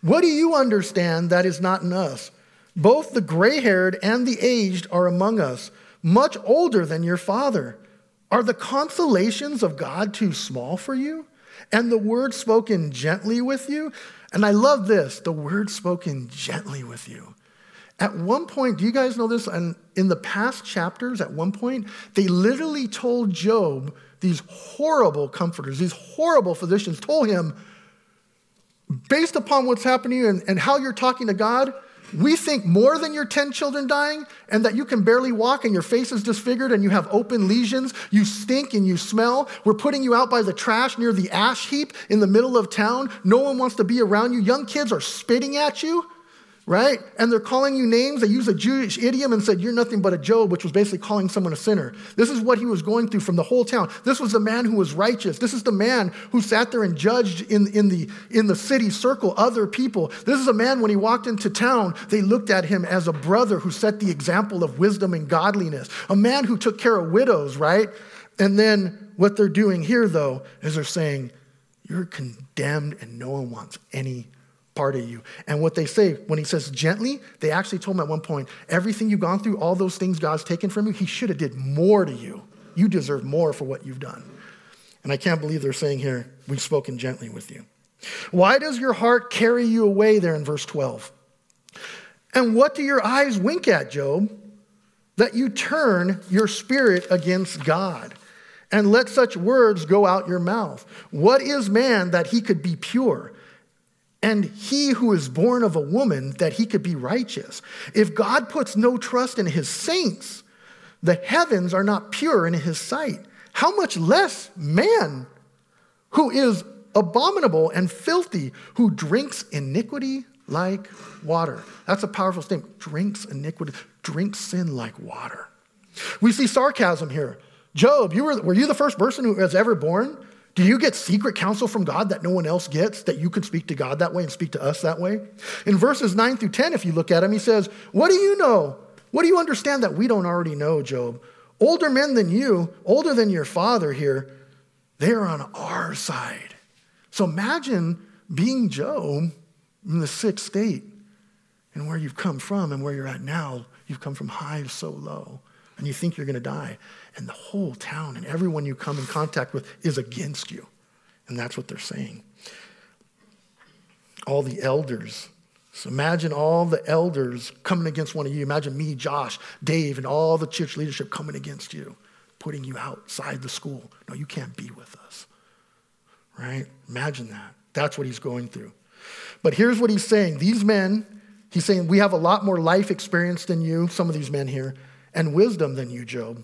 What do you understand that is not in us? Both the gray-haired and the aged are among us, much older than your father. Are the consolations of God too small for you? And the word spoken gently with you? And I love this, the word spoken gently with you. At one point, do you guys know this? And in the past chapters, at one point, they literally told Job, these horrible comforters, these horrible physicians told him, based upon what's happening and, and how you're talking to God, we think more than your ten children dying, and that you can barely walk and your face is disfigured and you have open lesions. You stink and you smell. We're putting you out by the trash near the ash heap in the middle of town. No one wants to be around you. Young kids are spitting at you, right? And they're calling you names. They use a Jewish idiom and said, you're nothing but a Job, which was basically calling someone a sinner. This is what he was going through from the whole town. This was the man who was righteous. This is the man who sat there and judged in, in, the, in the city circle other people. This is a man, when he walked into town, they looked at him as a brother who set the example of wisdom and godliness, a man who took care of widows, right? And then what they're doing here, though, is they're saying, you're condemned and no one wants any part of you. And what they say, when he says gently, they actually told him at one point, everything you've gone through, all those things God's taken from you, he should have did more to you. You deserve more for what you've done. And I can't believe they're saying here, we've spoken gently with you. Why does your heart carry you away there in verse twelve? And what do your eyes wink at, Job? That you turn your spirit against God, and let such words go out your mouth. What is man that he could be pure? And he who is born of a woman, that he could be righteous. If God puts no trust in his saints, the heavens are not pure in his sight. How much less man, who is abominable and filthy, who drinks iniquity like water. That's a powerful statement. Drinks iniquity, drinks sin like water. We see sarcasm here. Job, you were, were you the first person who was ever born? Do you get secret counsel from God that no one else gets, that you can speak to God that way and speak to us that way? In verses nine through ten, if you look at him, he says, what do you know? What do you understand that we don't already know, Job? Older men than you, older than your father here, They're on our side. So imagine being Job in the sixth state and where you've come from and where you're at now. You've come from high to so low, and you think you're going to die. And the whole town and everyone you come in contact with is against you. And that's what they're saying. All the elders. So imagine all the elders coming against one of you. Imagine me, Josh, Dave, and all the church leadership coming against you, putting you outside the school. No, you can't be with us, right? Imagine that. That's what he's going through. But here's what he's saying. These men, he's saying, we have a lot more life experience than you, some of these men here, and wisdom than you, Job.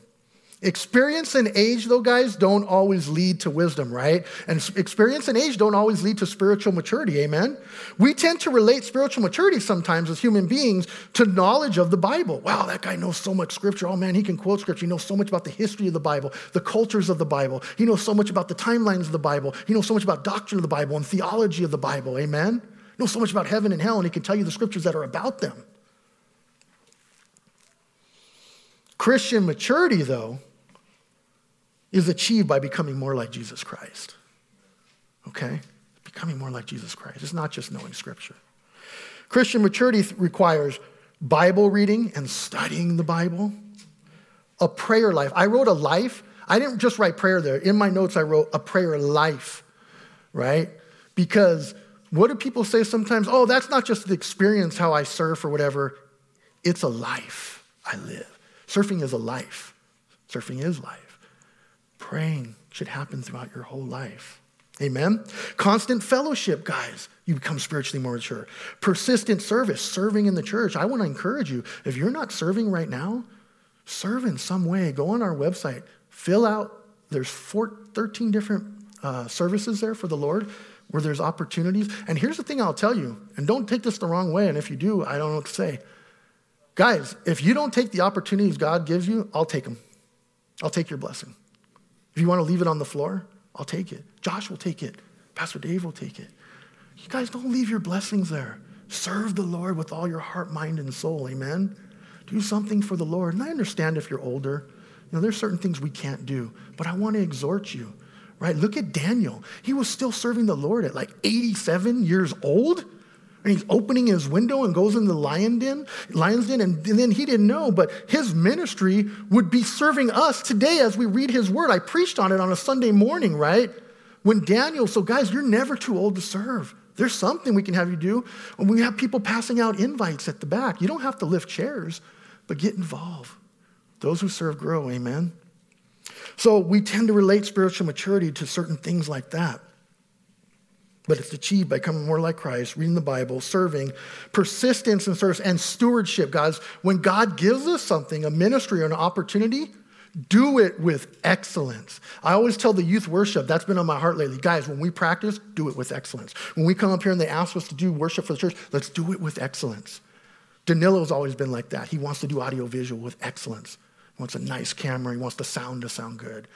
Experience and age, though, guys, don't always lead to wisdom, right? And experience and age don't always lead to spiritual maturity, amen? We tend to relate spiritual maturity sometimes as human beings to knowledge of the Bible. Wow, that guy knows so much scripture. Oh, man, he can quote scripture. He knows so much about the history of the Bible, the cultures of the Bible. He knows so much about the timelines of the Bible. He knows so much about doctrine of the Bible and theology of the Bible, amen? He knows so much about heaven and hell, and he can tell you the scriptures that are about them. Christian maturity, though, is achieved by becoming more like Jesus Christ, okay? Becoming more like Jesus Christ. It's not just knowing scripture. Christian maturity th- requires Bible reading and studying the Bible, a prayer life. I wrote a life. I didn't just write prayer there. In my notes, I wrote a prayer life, right? Because what do people say sometimes? Oh, that's not just the experience, how I surf or whatever. It's a life I live. Surfing is a life. Surfing is life. Praying should happen throughout your whole life. Amen? Constant fellowship, guys. You become spiritually more mature. Persistent service, serving in the church. I want to encourage you, if you're not serving right now, serve in some way. Go on our website. Fill out. There's four, thirteen different uh, services there for the Lord where there's opportunities. And here's the thing I'll tell you, and don't take this the wrong way, and if you do, I don't know what to say. Guys, if you don't take the opportunities God gives you, I'll take them. I'll take your blessing. If you want to leave it on the floor, I'll take it. Josh will take it. Pastor Dave will take it. You guys don't leave your blessings there. Serve the Lord with all your heart, mind, and soul. Amen? Do something for the Lord. And I understand if you're older, you know, there's certain things we can't do, but I want to exhort you, right? Look at Daniel. He was still serving the Lord at like eighty-seven years old. And he's opening his window and goes in the lion den, lion's den, and, and then he didn't know, but his ministry would be serving us today as we read his word. I preached on it on a Sunday morning, right? When Daniel, so guys, you're never too old to serve. There's something we can have you do. When we have people passing out invites at the back, you don't have to lift chairs, but get involved. Those who serve grow, amen? So we tend to relate spiritual maturity to certain things like that. But it's achieved by becoming more like Christ, reading the Bible, serving, persistence in service, and stewardship, guys. When God gives us something, a ministry or an opportunity, do it with excellence. I always tell the youth worship, that's been on my heart lately. Guys, when we practice, do it with excellence. When we come up here and they ask us to do worship for the church, let's do it with excellence. Danilo's always been like that. He wants to do audiovisual with excellence. He wants a nice camera. He wants the sound to sound good.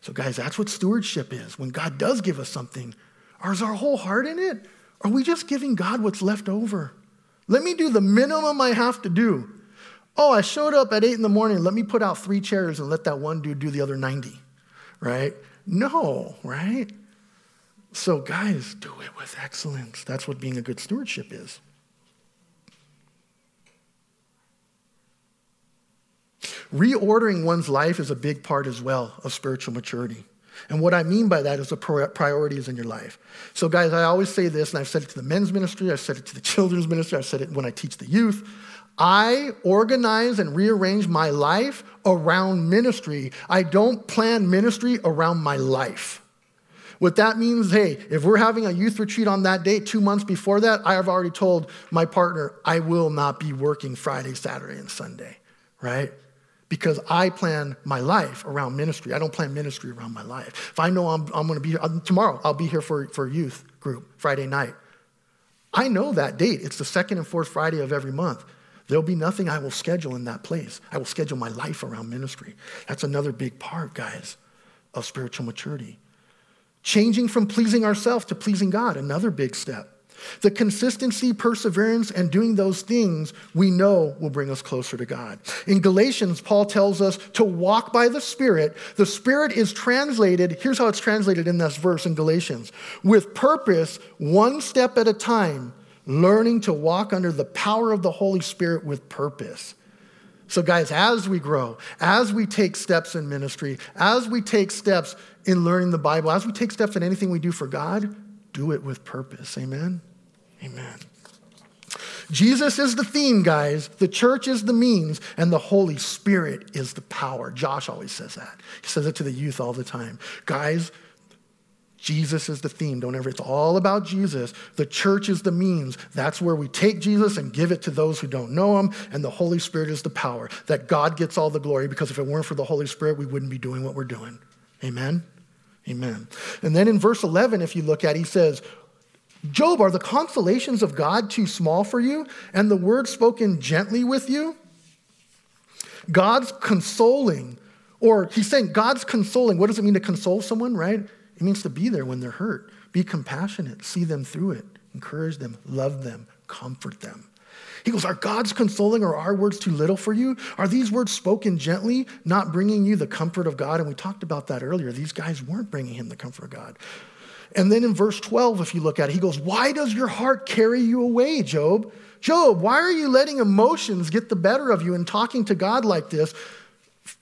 So, guys, that's what stewardship is. When God does give us something, is our whole heart in it? Are we just giving God what's left over? Let me do the minimum I have to do. Oh, I showed up at eight in the morning. Let me put out three chairs and let that one dude do the other ninety, right? No, right? So guys, do it with excellence. That's what being a good stewardship is. Reordering one's life is a big part as well of spiritual maturity. And what I mean by that is the priorities in your life. So guys, I always say this, and I've said it to the men's ministry, I've said it to the children's ministry, I've said it when I teach the youth. I organize and rearrange my life around ministry. I don't plan ministry around my life. What that means, hey, if we're having a youth retreat on that date, two months before that, I have already told my partner, I will not be working Friday, Saturday, and Sunday, right? Because I plan my life around ministry. I don't plan ministry around my life. If I know I'm, I'm going to be here, tomorrow I'll be here for, for youth group, Friday night. I know that date. It's the second and fourth Friday of every month. There'll be nothing I will schedule in that place. I will schedule my life around ministry. That's another big part, guys, of spiritual maturity. Changing from pleasing ourselves to pleasing God, another big step. The consistency, perseverance, and doing those things we know will bring us closer to God. In Galatians, Paul tells us to walk by the Spirit. The Spirit is translated, here's how it's translated in this verse in Galatians, with purpose, one step at a time, learning to walk under the power of the Holy Spirit with purpose. So guys, as we grow, as we take steps in ministry, as we take steps in learning the Bible, as we take steps in anything we do for God, do it with purpose. Amen? Amen. Jesus is the theme, guys. The church is the means, and the Holy Spirit is the power. Josh always says that. He says it to the youth all the time. Guys, Jesus is the theme. Don't ever, it's all about Jesus. The church is the means. That's where we take Jesus and give it to those who don't know him, and the Holy Spirit is the power. That God gets all the glory, because if it weren't for the Holy Spirit, we wouldn't be doing what we're doing. Amen? Amen. And then in verse eleven, if you look at it, he says, Job, are the consolations of God too small for you, and the word spoken gently with you? God's consoling, or he's saying God's consoling. What does it mean to console someone, right? It means to be there when they're hurt. Be compassionate. See them through it. Encourage them. Love them. Comfort them. He goes, are God's consoling or our words too little for you? Are these words spoken gently, not bringing you the comfort of God? And we talked about that earlier. These guys weren't bringing him the comfort of God. And then in verse twelve, if you look at it, he goes, why does your heart carry you away, Job? Job, why are you letting emotions get the better of you and talking to God like this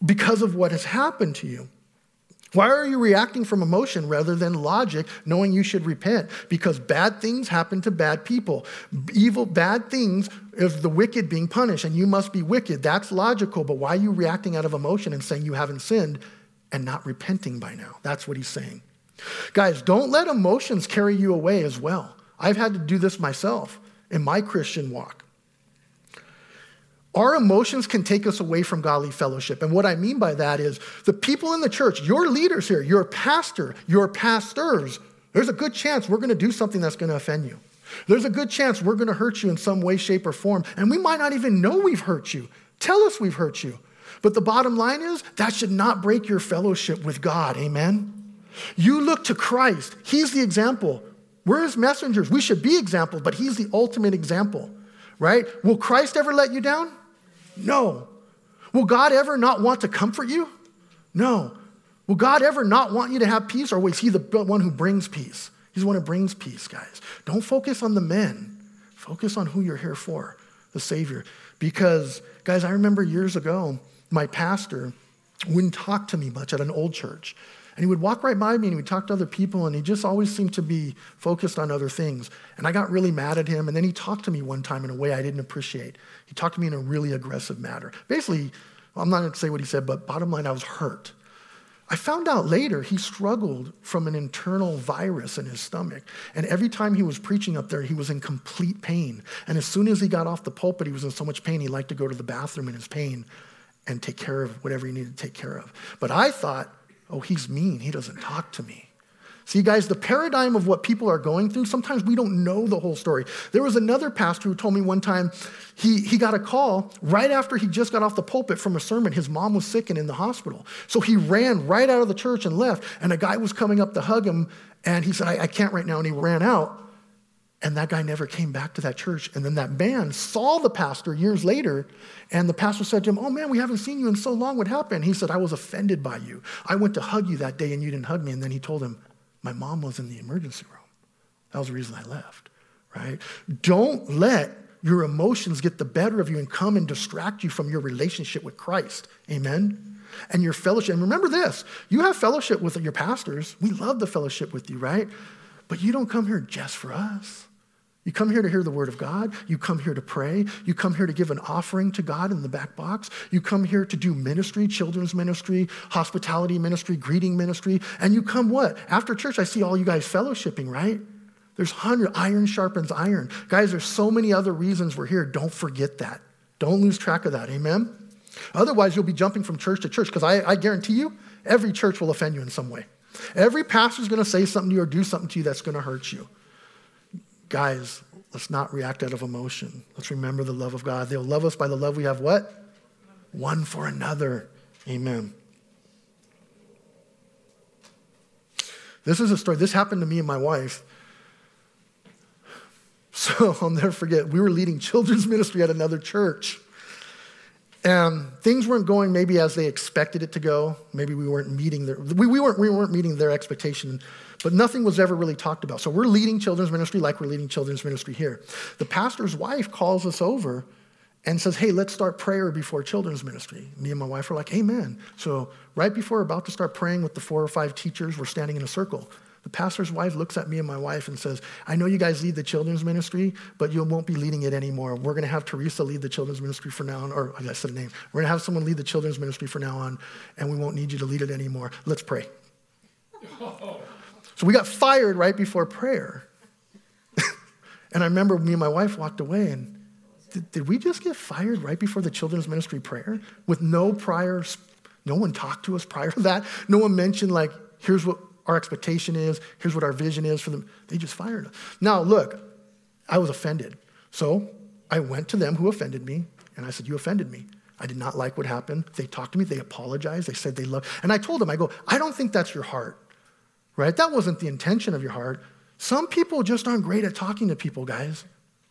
because of what has happened to you? Why are you reacting from emotion rather than logic, knowing you should repent? Because bad things happen to bad people. Evil, bad things is the wicked being punished, and you must be wicked. That's logical, but why are you reacting out of emotion and saying you haven't sinned and not repenting by now? That's what he's saying. Guys, don't let emotions carry you away as well. I've had to do this myself in my Christian walk. Our emotions can take us away from godly fellowship. And what I mean by that is the people in the church, your leaders here, your pastor, your pastors, there's a good chance we're going to do something that's going to offend you. There's a good chance we're going to hurt you in some way, shape, or form. And we might not even know we've hurt you. Tell us we've hurt you. But the bottom line is that should not break your fellowship with God. Amen? You look to Christ. He's the example. We're his messengers. We should be examples, but he's the ultimate example, right? Will Christ ever let you down? No. Will God ever not want to comfort you? No. Will God ever not want you to have peace? Or is he the one who brings peace? He's the one who brings peace, guys. Don't focus on the men. Focus on who you're here for, the Savior. Because, guys, I remember years ago, my pastor wouldn't talk to me much at an old church. And he would walk right by me and he would talk to other people, and he just always seemed to be focused on other things. And I got really mad at him, and then he talked to me one time in a way I didn't appreciate. He talked to me in a really aggressive manner. Basically, I'm not gonna say what he said, but bottom line, I was hurt. I found out later he struggled from an internal virus in his stomach. And every time he was preaching up there, he was in complete pain. And as soon as he got off the pulpit, he was in so much pain, he liked to go to the bathroom in his pain and take care of whatever he needed to take care of. But I thought, oh, he's mean. He doesn't talk to me. See, guys, the paradigm of what people are going through, sometimes we don't know the whole story. There was another pastor who told me one time he, he got a call right after he just got off the pulpit from a sermon. His mom was sick and in the hospital. So he ran right out of the church and left, and a guy was coming up to hug him, and he said, I, I can't right now, and he ran out. And that guy never came back to that church. And then that man saw the pastor years later, and the pastor said to him, oh man, we haven't seen you in so long, what happened? He said, I was offended by you. I went to hug you that day and you didn't hug me. And then he told him, my mom was in the emergency room. That was the reason I left, right? Don't let your emotions get the better of you and come and distract you from your relationship with Christ, amen? And your fellowship, and remember this, you have fellowship with your pastors. We love the fellowship with you, right? But you don't come here just for us. You come here to hear the word of God. You come here to pray. You come here to give an offering to God in the back box. You come here to do ministry, children's ministry, hospitality ministry, greeting ministry. And you come what? After church, I see all you guys fellowshipping, right? There's hundred, iron sharpens iron. Guys, there's so many other reasons we're here. Don't forget that. Don't lose track of that, amen? Otherwise, you'll be jumping from church to church, because I, I guarantee you, every church will offend you in some way. Every pastor's gonna say something to you or do something to you that's gonna hurt you. Guys, let's not react out of emotion. Let's remember the love of God. They'll love us by the love we have what? One for another. Amen. This is a story. This happened to me and my wife. So I'll never forget, we were leading children's ministry at another church. And things weren't going maybe as they expected it to go. Maybe we weren't meeting their, we, we weren't we weren't meeting their expectation, but nothing was ever really talked about. So we're leading children's ministry like we're leading children's ministry here. The pastor's wife calls us over and says, hey, let's start prayer before children's ministry. Me and my wife are like, amen. So right before we're about to start praying with the four or five teachers, we're standing in a circle. The pastor's wife looks at me and my wife and says, I know you guys lead the children's ministry, but you won't be leading it anymore. We're gonna have Teresa lead the children's ministry for now on, or I said a name. We're gonna have someone lead the children's ministry for now on, and we won't need you to lead it anymore. Let's pray. Oh. So we got fired right before prayer. And I remember me and my wife walked away and did, did we just get fired right before the children's ministry prayer with no prior, no one talked to us prior to that. No one mentioned like, here's what our expectation is, here's what our vision is for them. They just fired us. Now, look, I was offended. So I went to them who offended me, and I said, you offended me. I did not like what happened. They talked to me. They apologized. They said they loved. And I told them, I go, I don't think that's your heart, right? That wasn't the intention of your heart. Some people just aren't great at talking to people, guys.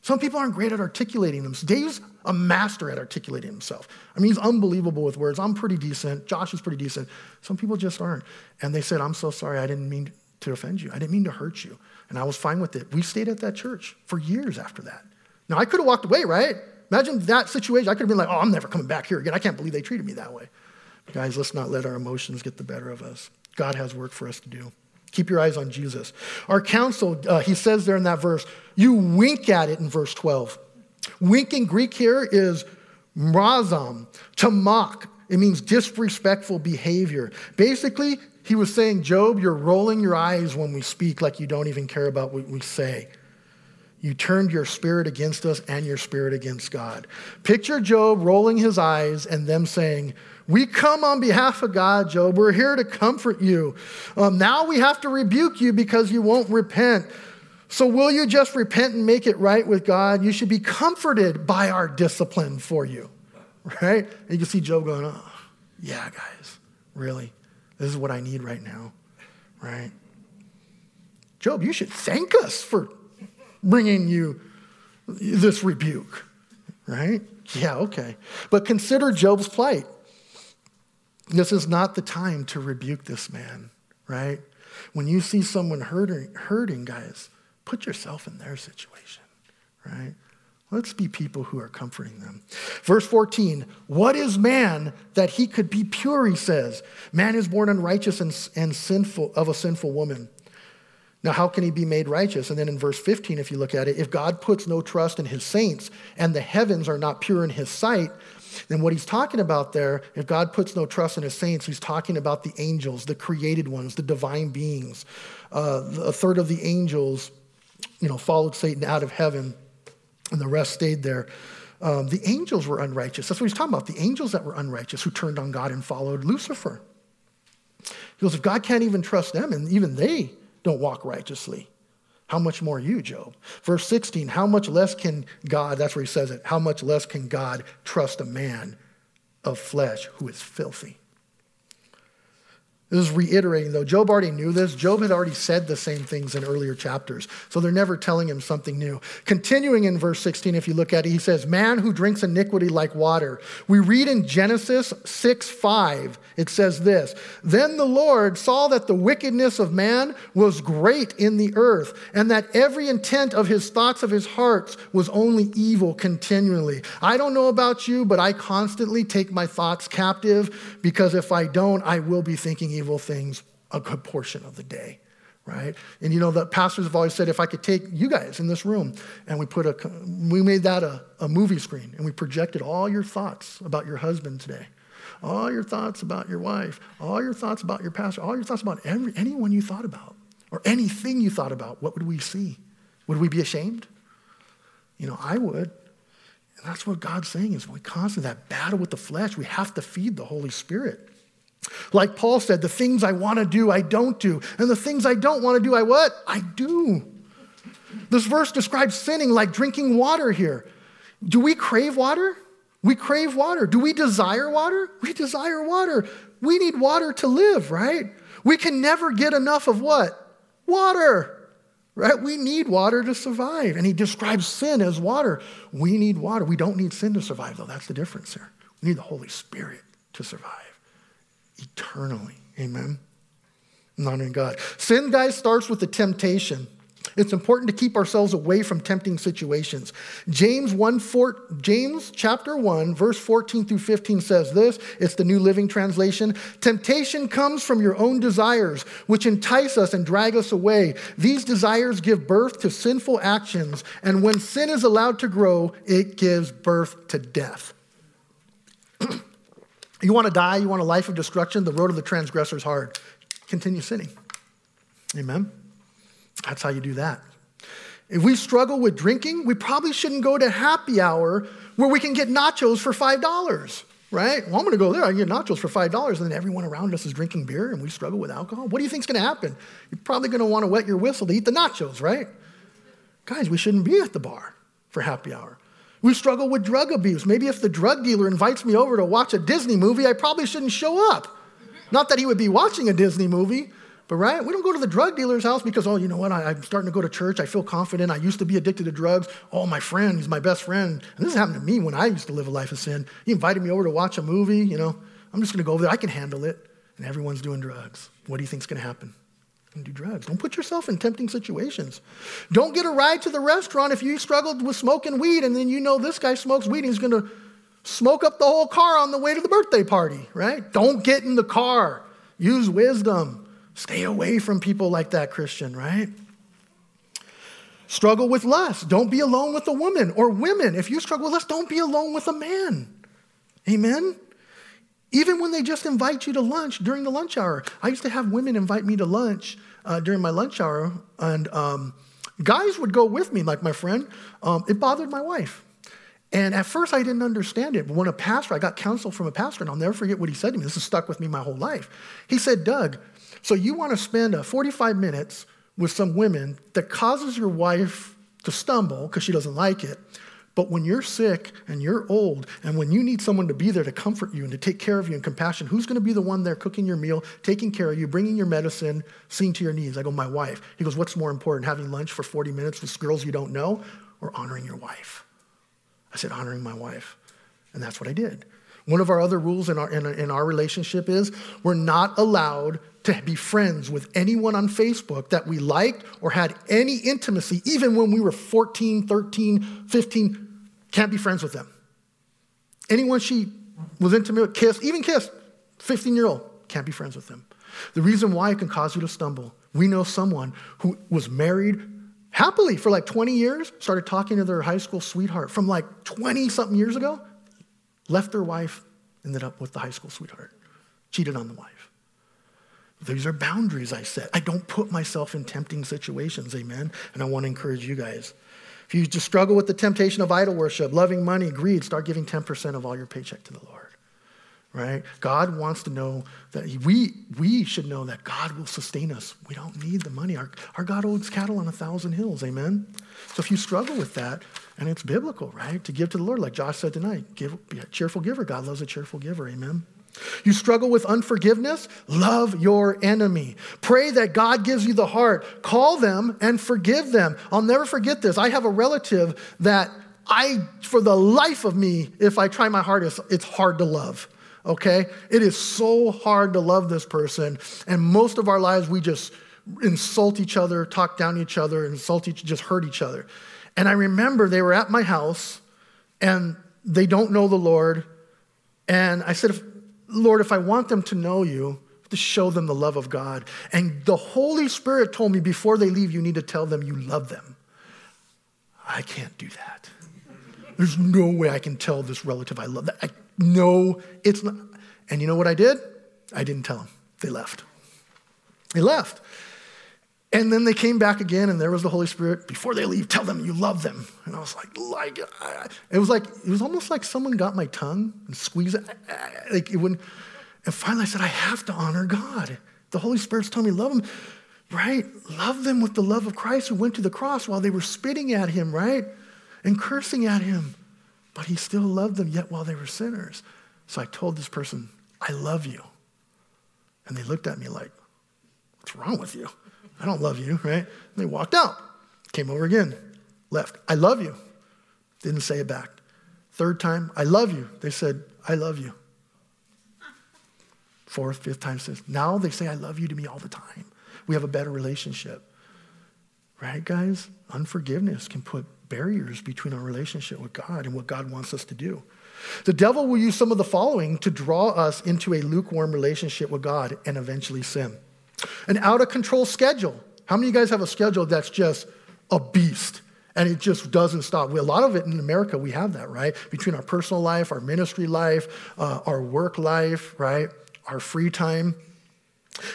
Some people aren't great at articulating themselves. Dave's a master at articulating himself. I mean, he's unbelievable with words. I'm pretty decent. Josh is pretty decent. Some people just aren't. And they said, I'm so sorry. I didn't mean to offend you. I didn't mean to hurt you. And I was fine with it. We stayed at that church for years after that. Now, I could have walked away, right? Imagine that situation. I could have been like, oh, I'm never coming back here again. I can't believe they treated me that way. But guys, let's not let our emotions get the better of us. God has work for us to do. Keep your eyes on Jesus. Our counsel, uh, he says there in that verse, you wink at it in verse twelve. Wink in Greek here is mrazam, to mock. It means disrespectful behavior. Basically, he was saying, Job, you're rolling your eyes when we speak like you don't even care about what we say. You turned your spirit against us and your spirit against God. Picture Job rolling his eyes and them saying, we come on behalf of God, Job. We're here to comfort you. Um, now we have to rebuke you because you won't repent. So will you just repent and make it right with God? You should be comforted by our discipline for you, right? And you can see Job going, oh, yeah, guys, really? This is what I need right now, right? Job, you should thank us for bringing you this rebuke, right? Yeah, okay. But consider Job's plight. This is not the time to rebuke this man, right? When you see someone hurting, hurting, guys, put yourself in their situation, right? Let's be people who are comforting them. Verse fourteen, what is man that he could be pure, he says. Man is born unrighteous and, and sinful of a sinful woman. Now, how can he be made righteous? And then in verse fifteen, if you look at it, if God puts no trust in his saints and the heavens are not pure in his sight, then what he's talking about there, if God puts no trust in his saints, he's talking about the angels, the created ones, the divine beings. Uh, a third of the angels, you know, followed Satan out of heaven and the rest stayed there. Um, the angels were unrighteous. That's what he's talking about. The angels that were unrighteous who turned on God and followed Lucifer. He goes, if God can't even trust them and even they don't walk righteously, how much more you, Job? Verse sixteen, how much less can God, that's where he says it, how much less can God trust a man of flesh who is filthy? This is reiterating, though. Job already knew this. Job had already said the same things in earlier chapters, so they're never telling him something new. Continuing in verse sixteen, if you look at it, he says, man who drinks iniquity like water. We read in Genesis six five, it says this, then the Lord saw that the wickedness of man was great in the earth, and that every intent of his thoughts of his hearts was only evil continually. I don't know about you, but I constantly take my thoughts captive, because if I don't, I will be thinking evil. evil things a good portion of the day, right? And you know, the pastors have always said, if I could take you guys in this room and we put a, we made that a, a movie screen and we projected all your thoughts about your husband today, all your thoughts about your wife, all your thoughts about your pastor, all your thoughts about every, anyone you thought about or anything you thought about, what would we see? Would we be ashamed? You know, I would. And that's what God's saying is we constantly, that battle with the flesh, we have to feed the Holy Spirit. Like Paul said, the things I want to do, I don't do. And the things I don't want to do, I what? I do. This verse describes sinning like drinking water here. Do we crave water? We crave water. Do we desire water? We desire water. We need water to live, right? We can never get enough of what? Water. right? We need water to survive. And he describes sin as water. We need water. We don't need sin to survive, though. That's the difference here. We need the Holy Spirit to survive eternally. Amen? Not in God. Sin, guys, starts with the temptation. It's important to keep ourselves away from tempting situations. James one four, James chapter one, verse fourteen through fifteen says this. It's the New Living Translation. Temptation comes from your own desires, which entice us and drag us away. These desires give birth to sinful actions, and when sin is allowed to grow, it gives birth to death. You want to die? You want a life of destruction? The road of the transgressor is hard. Continue sinning. Amen. That's how you do that. If we struggle with drinking, we probably shouldn't go to happy hour where we can get nachos for five dollars, right? Well, I'm gonna go there, I can get nachos for five dollars, and then everyone around us is drinking beer and we struggle with alcohol. What do you think's gonna happen? You're probably gonna wanna wet your whistle to eat the nachos, right? Guys, we shouldn't be at the bar for happy hour. We struggle with drug abuse. Maybe if the drug dealer invites me over to watch a Disney movie, I probably shouldn't show up. Not that he would be watching a Disney movie, but right, we don't go to the drug dealer's house because, oh, you know what, I, I'm starting to go to church. I feel confident. I used to be addicted to drugs. Oh, my friend, he's my best friend. And this happened to me when I used to live a life of sin. He invited me over to watch a movie. You know, I'm just going to go over there. I can handle it. And everyone's doing drugs. What do you think's going to happen? Don't do drugs. Don't put yourself in tempting situations. Don't get a ride to the restaurant if you struggled with smoking weed and then you know this guy smokes weed and he's going to smoke up the whole car on the way to the birthday party, right? Don't get in the car. Use wisdom. Stay away from people like that, Christian, right? Struggle with lust. Don't be alone with a woman or women. If you struggle with lust, don't be alone with a man. Amen? Even when they just invite you to lunch during the lunch hour. I used to have women invite me to lunch uh, during my lunch hour, and um, guys would go with me, like my friend. Um, it bothered my wife. And at first, I didn't understand it. But when a pastor, I got counsel from a pastor, and I'll never forget what he said to me. This has stuck with me my whole life. He said, Doug, so you want to spend forty-five minutes with some women that causes your wife to stumble because she doesn't like it. But when you're sick and you're old and when you need someone to be there to comfort you and to take care of you in compassion, who's going to be the one there cooking your meal, taking care of you, bringing your medicine, seeing to your needs? I go, my wife. He goes, what's more important, having lunch for forty minutes with girls you don't know or honoring your wife? I said, honoring my wife. And that's what I did. One of our other rules in our in, in our relationship is we're not allowed to be friends with anyone on Facebook that we liked or had any intimacy, even when we were fourteen, thirteen, fifteen, can't be friends with them. Anyone she was intimate with, kissed, even kissed, fifteen-year-old, can't be friends with them. The reason why it can cause you to stumble, we know someone who was married happily for like twenty years, started talking to their high school sweetheart from like twenty-something years ago, left their wife, ended up with the high school sweetheart, cheated on the wife. These are boundaries I set. I don't put myself in tempting situations, amen? And I want to encourage you guys. If you just struggle with the temptation of idol worship, loving money, greed, start giving ten percent of all your paycheck to the Lord, right? God wants to know that we we should know that God will sustain us. We don't need the money. Our, our God owns cattle on a thousand hills, amen? So if you struggle with that, and it's biblical, right? To give to the Lord, like Josh said tonight, give, be a cheerful giver. God loves a cheerful giver, amen? You struggle with unforgiveness? Love your enemy. Pray that God gives you the heart. Call them and forgive them. I'll never forget this. I have a relative that I, for the life of me, if I try my hardest, it's hard to love, okay? It is so hard to love this person. And most of our lives, we just insult each other, talk down to each other, insult each, just hurt each other. And I remember they were at my house and they don't know the Lord. And I said, if Lord, if I want them to know you, to show them the love of God. And the Holy Spirit told me before they leave, you need to tell them you love them. I can't do that. There's no way I can tell this relative I love that. I, no, it's not. And you know what I did? I didn't tell them. They left. They left. And then they came back again, and there was the Holy Spirit. Before they leave, tell them you love them. And I was like, like I, it was like it was almost like someone got my tongue and squeezed it. Like it wouldn't. And finally, I said, I have to honor God. The Holy Spirit's telling me love them, right? Love them with the love of Christ who went to the cross while they were spitting at him, right, and cursing at him. But he still loved them yet while they were sinners. So I told this person, I love you. And they looked at me like, what's wrong with you? I don't love you, right? And they walked out, came over again, left. I love you. Didn't say it back. Third time, I love you. They said, I love you. Fourth, fifth time says, now they say I love you to me all the time. We have a better relationship. Right, guys? Unforgiveness can put barriers between our relationship with God and what God wants us to do. The devil will use some of the following to draw us into a lukewarm relationship with God and eventually sin. An out-of-control schedule. How many of you guys have a schedule that's just a beast? And it just doesn't stop. We, a lot of it in America, we have that, right? Between our personal life, our ministry life, uh, our work life, right? Our free time.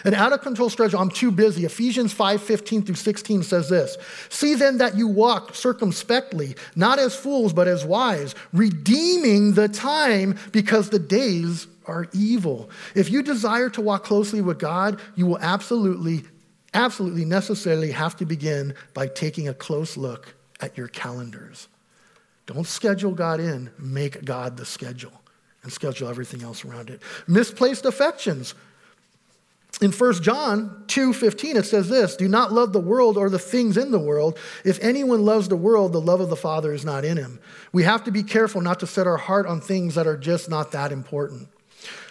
An out-of-control schedule, I'm too busy. Ephesians five fifteen through sixteen says this, see then that you walk circumspectly, not as fools, but as wise, redeeming the time because the days are evil. If you desire to walk closely with God, you will absolutely, absolutely necessarily have to begin by taking a close look at your calendars. Don't schedule God in, make God the schedule and schedule everything else around it. Misplaced affections. In First John two fifteen, it says this, do not love the world or the things in the world. If anyone loves the world, the love of the Father is not in him. We have to be careful not to set our heart on things that are just not that important.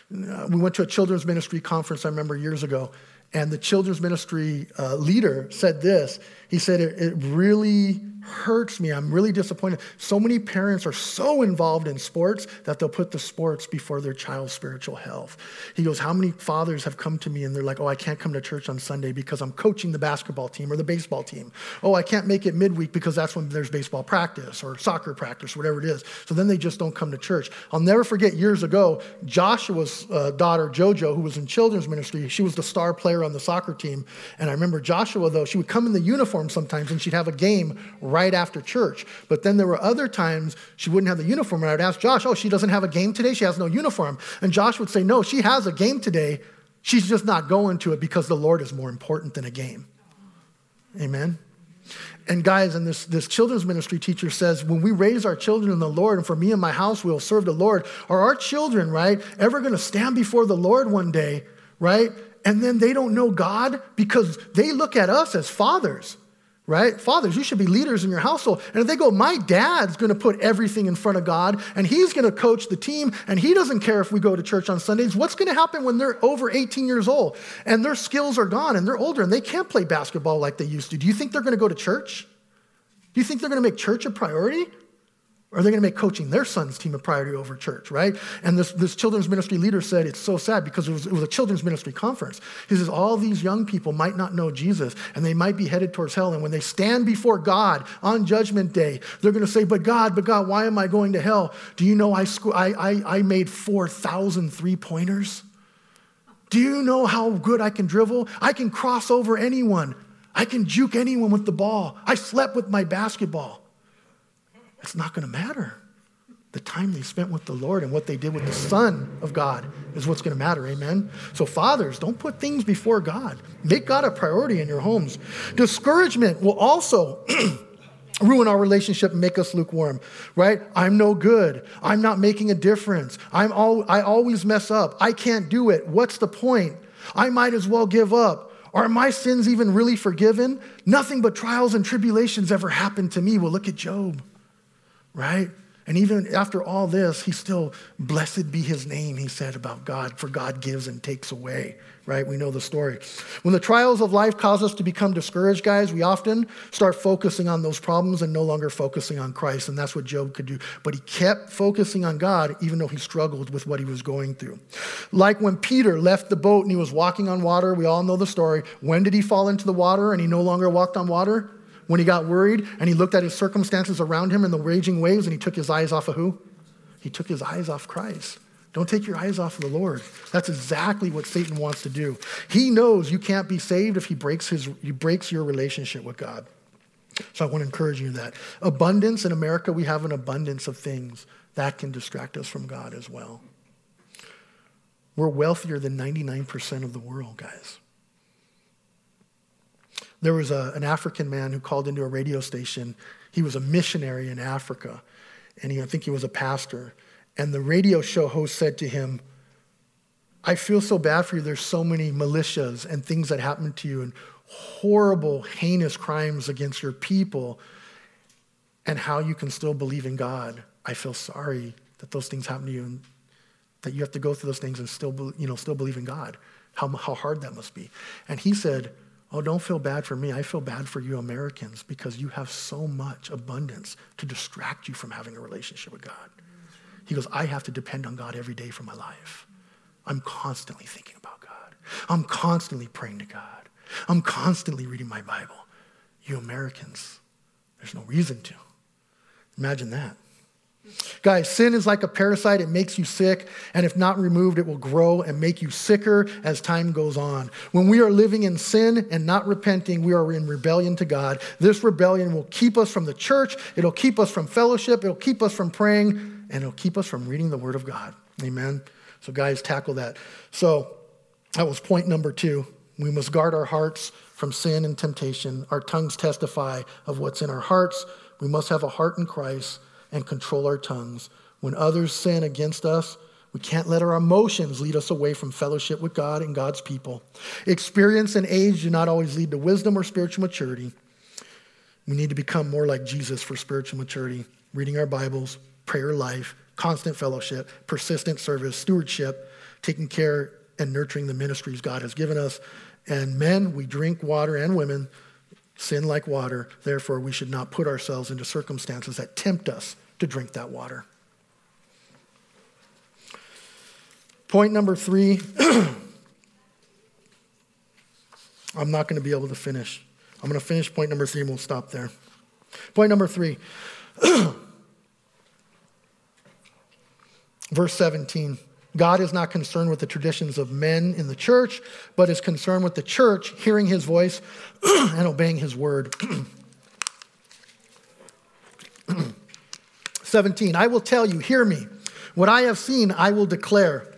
We went to a children's ministry conference, I remember years ago, and the children's ministry uh, leader said this. He said, it, it really hurts me. I'm really disappointed. So many parents are so involved in sports that they'll put the sports before their child's spiritual health. He goes, how many fathers have come to me and they're like, oh, I can't come to church on Sunday because I'm coaching the basketball team or the baseball team. Oh, I can't make it midweek because that's when there's baseball practice or soccer practice, whatever it is. So then they just don't come to church. I'll never forget years ago, Joshua's uh, daughter, JoJo, who was in children's ministry, she was the star player on the soccer team. And I remember Joshua, though, she would come in the uniform sometimes and she'd have a game right after church. But then there were other times she wouldn't have the uniform. And I would ask Josh, oh, she doesn't have a game today? She has no uniform. And Josh would say, no, she has a game today. She's just not going to it because the Lord is more important than a game. Amen. And guys, and this, this children's ministry teacher says, when we raise our children in the Lord, and for me and my house, we'll serve the Lord. Are our children, right, ever going to stand before the Lord one day, right? And then they don't know God because they look at us as fathers. Right? Fathers, you should be leaders in your household. And if they go, my dad's going to put everything in front of God and he's going to coach the team and he doesn't care if we go to church on Sundays, what's going to happen when they're over eighteen years old and their skills are gone and they're older and they can't play basketball like they used to? Do you think they're going to go to church? Do you think they're going to make church a priority? Or are they going to make coaching their son's team a priority over church, right? And this, this children's ministry leader said, it's so sad because it was, it was a children's ministry conference. He says, all these young people might not know Jesus and they might be headed towards hell. And when they stand before God on judgment day, they're going to say, but God, but God, why am I going to hell? Do you know I sco- I, I, I made four thousand three-pointers? Do you know how good I can dribble? I can cross over anyone. I can juke anyone with the ball. I slept with my basketball. It's not going to matter. The time they spent with the Lord and what they did with the Son of God is what's going to matter, amen? So fathers, don't put things before God. Make God a priority in your homes. Discouragement will also ruin our relationship and make us lukewarm, right? I'm no good. I'm not making a difference. I'm all, I always mess up. I can't do it. What's the point? I might as well give up. Are my sins even really forgiven? Nothing but trials and tribulations ever happened to me. Well, look at Job. Right? And even after all this, he still, blessed be his name, he said about God, for God gives and takes away, right? We know the story. When the trials of life cause us to become discouraged, guys, we often start focusing on those problems and no longer focusing on Christ, and that's what Job could do. But he kept focusing on God, even though he struggled with what he was going through. Like when Peter left the boat and he was walking on water, we all know the story. When did he fall into the water and he no longer walked on water? When he got worried and he looked at his circumstances around him and the raging waves and he took his eyes off of who? He took his eyes off Christ. Don't take your eyes off of the Lord. That's exactly what Satan wants to do. He knows you can't be saved if he breaks his, he breaks your relationship with God. So I want to encourage you in that. Abundance, in America, we have an abundance of things that can distract us from God as well. We're wealthier than ninety-nine percent of the world, guys. There was a, an African man who called into a radio station. He was a missionary in Africa, and he, I think he was a pastor. And the radio show host said to him, I feel so bad for you. There's so many militias and things that happen to you and horrible, heinous crimes against your people, and how you can still believe in God. I feel sorry that those things happen to you and that you have to go through those things and still, you know, still believe in God. How, how hard that must be. And he said, oh, don't feel bad for me. I feel bad for you Americans, because you have so much abundance to distract you from having a relationship with God. He goes, I have to depend on God every day for my life. I'm constantly thinking about God. I'm constantly praying to God. I'm constantly reading my Bible. You Americans, there's no reason to. Imagine that. Guys, sin is like a parasite. It makes you sick, and if not removed, it will grow and make you sicker as time goes on. When we are living in sin and not repenting, we are in rebellion to God. This rebellion will keep us from the church. It'll keep us from fellowship. It'll keep us from praying, and it'll keep us from reading the Word of God. Amen? So guys, tackle that. So that was point number two. We must guard our hearts from sin and temptation. Our tongues testify of what's in our hearts. We must have a heart in Christ and control our tongues. When others sin against us, we can't let our emotions lead us away from fellowship with God and God's people. Experience and age do not always lead to wisdom or spiritual maturity. We need to become more like Jesus for spiritual maturity, reading our Bibles, prayer life, constant fellowship, persistent service, stewardship, taking care and nurturing the ministries God has given us. And men, we drink water, and women, sin like water. Therefore, we should not put ourselves into circumstances that tempt us to drink that water. Point number three. I'm not going to be able to finish. I'm going to finish point number three and we'll stop there. Point number three. Verse seventeen. God is not concerned with the traditions of men in the church, but is concerned with the church hearing his voice and obeying his word. seventeen, I will tell you, hear me. What I have seen, I will declare.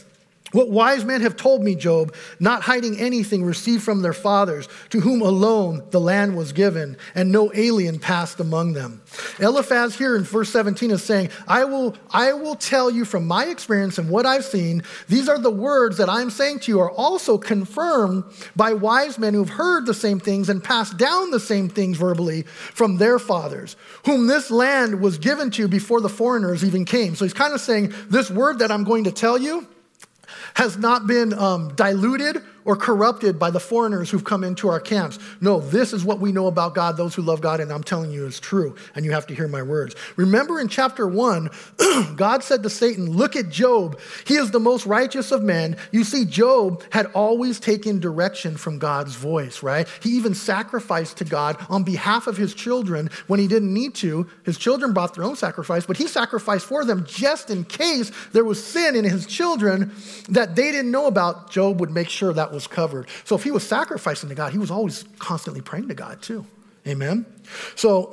What wise men have told me, Job, not hiding anything received from their fathers, to whom alone the land was given, and no alien passed among them. Eliphaz here in verse seventeen is saying, I will, I will tell you from my experience and what I've seen. These are the words that I'm saying to you are also confirmed by wise men who've heard the same things and passed down the same things verbally from their fathers, whom this land was given to before the foreigners even came. So he's kind of saying, this word that I'm going to tell you has not been um, diluted or corrupted by the foreigners who've come into our camps. No, this is what we know about God, those who love God, and I'm telling you is true, and you have to hear my words. Remember in chapter one, God said to Satan, look at Job. He is the most righteous of men. You see, Job had always taken direction from God's voice, right? He even sacrificed to God on behalf of his children when he didn't need to. His children brought their own sacrifice, but he sacrificed for them just in case there was sin in his children that they didn't know about. Job would make sure that was covered. So if he was sacrificing to God, he was always constantly praying to God too. Amen? So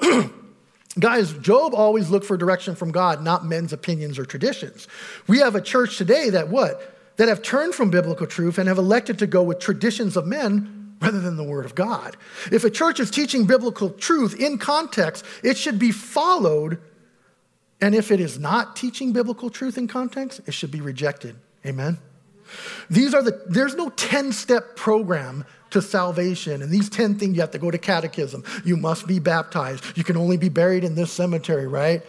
guys, Job always looked for direction from God, not men's opinions or traditions. We have a church today that what? That have turned from biblical truth and have elected to go with traditions of men rather than the word of God. If a church is teaching biblical truth in context, it should be followed. And if it is not teaching biblical truth in context, it should be rejected. Amen? These are the, there's no ten-step program to salvation. And these ten things, you have to go to catechism. You must be baptized. You can only be buried in this cemetery, right?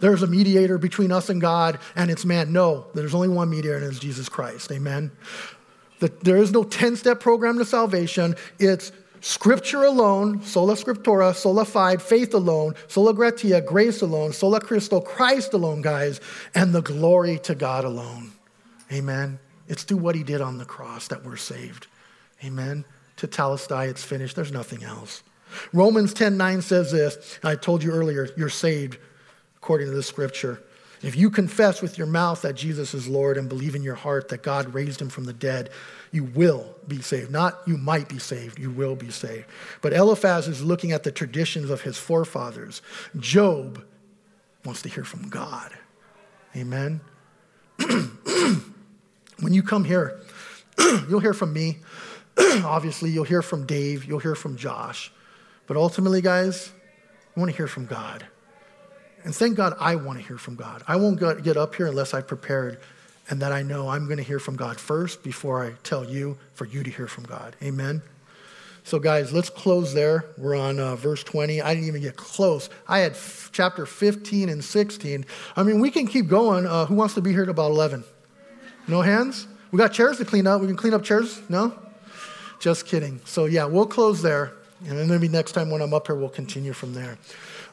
There's a mediator between us and God, and it's man. No, there's only one mediator, and it's Jesus Christ. Amen? The, there is no ten-step program to salvation. It's Scripture alone, sola scriptura, sola fide, faith alone, sola gratia, grace alone, sola Christo, Christ alone, guys, and the glory to God alone. Amen. It's through what he did on the cross that we're saved. Amen. To telestai, it's finished. There's nothing else. Romans ten nine says this. I told you earlier, you're saved according to the scripture. If you confess with your mouth that Jesus is Lord and believe in your heart that God raised him from the dead, you will be saved. Not you might be saved, you will be saved. But Eliphaz is looking at the traditions of his forefathers. Job wants to hear from God. Amen. When you come here, you'll hear from me. Obviously, you'll hear from Dave. You'll hear from Josh. But ultimately, guys, we want to hear from God. And thank God I want to hear from God. I won't get up here unless I've prepared and that I know I'm going to hear from God first before I tell you for you to hear from God. Amen? So guys, let's close there. We're on uh, verse twenty. I didn't even get close. I had f- chapter fifteen and sixteen. I mean, we can keep going. Uh, who wants to be here at about eleven? No hands? We got chairs to clean up. We can clean up chairs? No? Just kidding. So yeah, we'll close there. And then maybe next time when I'm up here, we'll continue from there.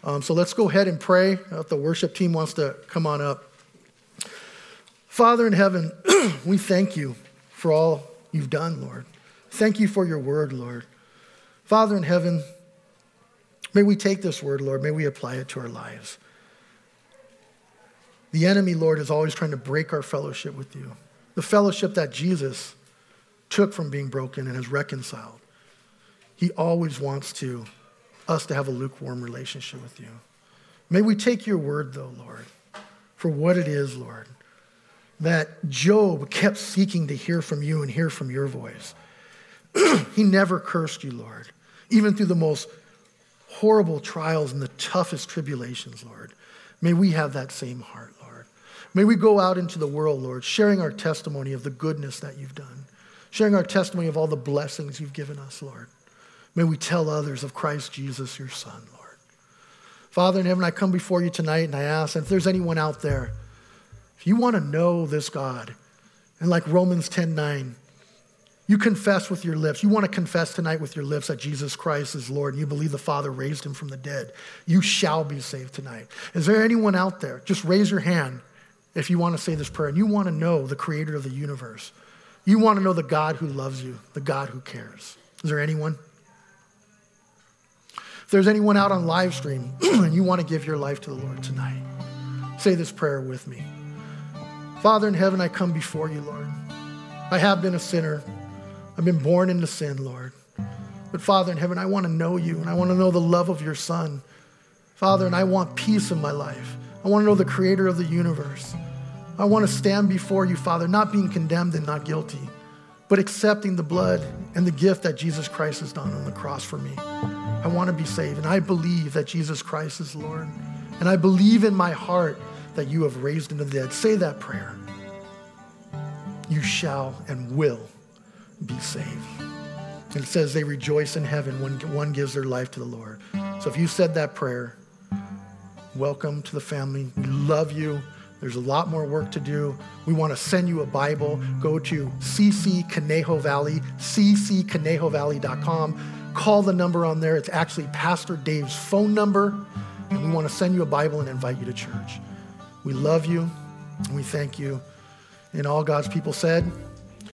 Um, so let's go ahead and pray. If the worship team wants to come on up. Father in heaven, we thank you for all you've done, Lord. Thank you for your word, Lord. Father in heaven, may we take this word, Lord. May we apply it to our lives. The enemy, Lord, is always trying to break our fellowship with you. The fellowship that Jesus took from being broken and is reconciled. He always wants to us to have a lukewarm relationship with you. May we take your word, though, Lord, for what it is, Lord, that Job kept seeking to hear from you and hear from your voice. He never cursed you, Lord, even through the most horrible trials and the toughest tribulations, Lord. May we have that same heart, Lord. May we go out into the world, Lord, sharing our testimony of the goodness that you've done, sharing our testimony of all the blessings you've given us, Lord. May we tell others of Christ Jesus, your son, Lord. Father in heaven, I come before you tonight and I ask, and if there's anyone out there, if you want to know this God, and like Romans ten nine, you confess with your lips. You want to confess tonight with your lips that Jesus Christ is Lord and you believe the Father raised him from the dead. You shall be saved tonight. Is there anyone out there? Just raise your hand if you want to say this prayer and you want to know the creator of the universe. You want to know the God who loves you, the God who cares. Is there anyone? If there's anyone out on live stream and you want to give your life to the Lord tonight, say this prayer with me. Father in heaven, I come before you, Lord. I have been a sinner. I've been born into sin, Lord. But Father in heaven, I want to know you and I want to know the love of your son. Father, and I want peace in my life. I want to know the creator of the universe. I want to stand before you, Father, not being condemned and not guilty, but accepting the blood and the gift that Jesus Christ has done on the cross for me. I want to be saved and I believe that Jesus Christ is Lord. And I believe in my heart that you have raised him from the dead. Say that prayer. You shall and will be saved. And it says they rejoice in heaven when one gives their life to the Lord. So if you said that prayer, welcome to the family. We love you. There's a lot more work to do. We want to send you a Bible. Go to c c kaneho valley, c c kaneho valley dot com. Call the number on there. It's actually Pastor Dave's phone number. And we want to send you a Bible and invite you to church. We love you. We thank you. And all God's people said,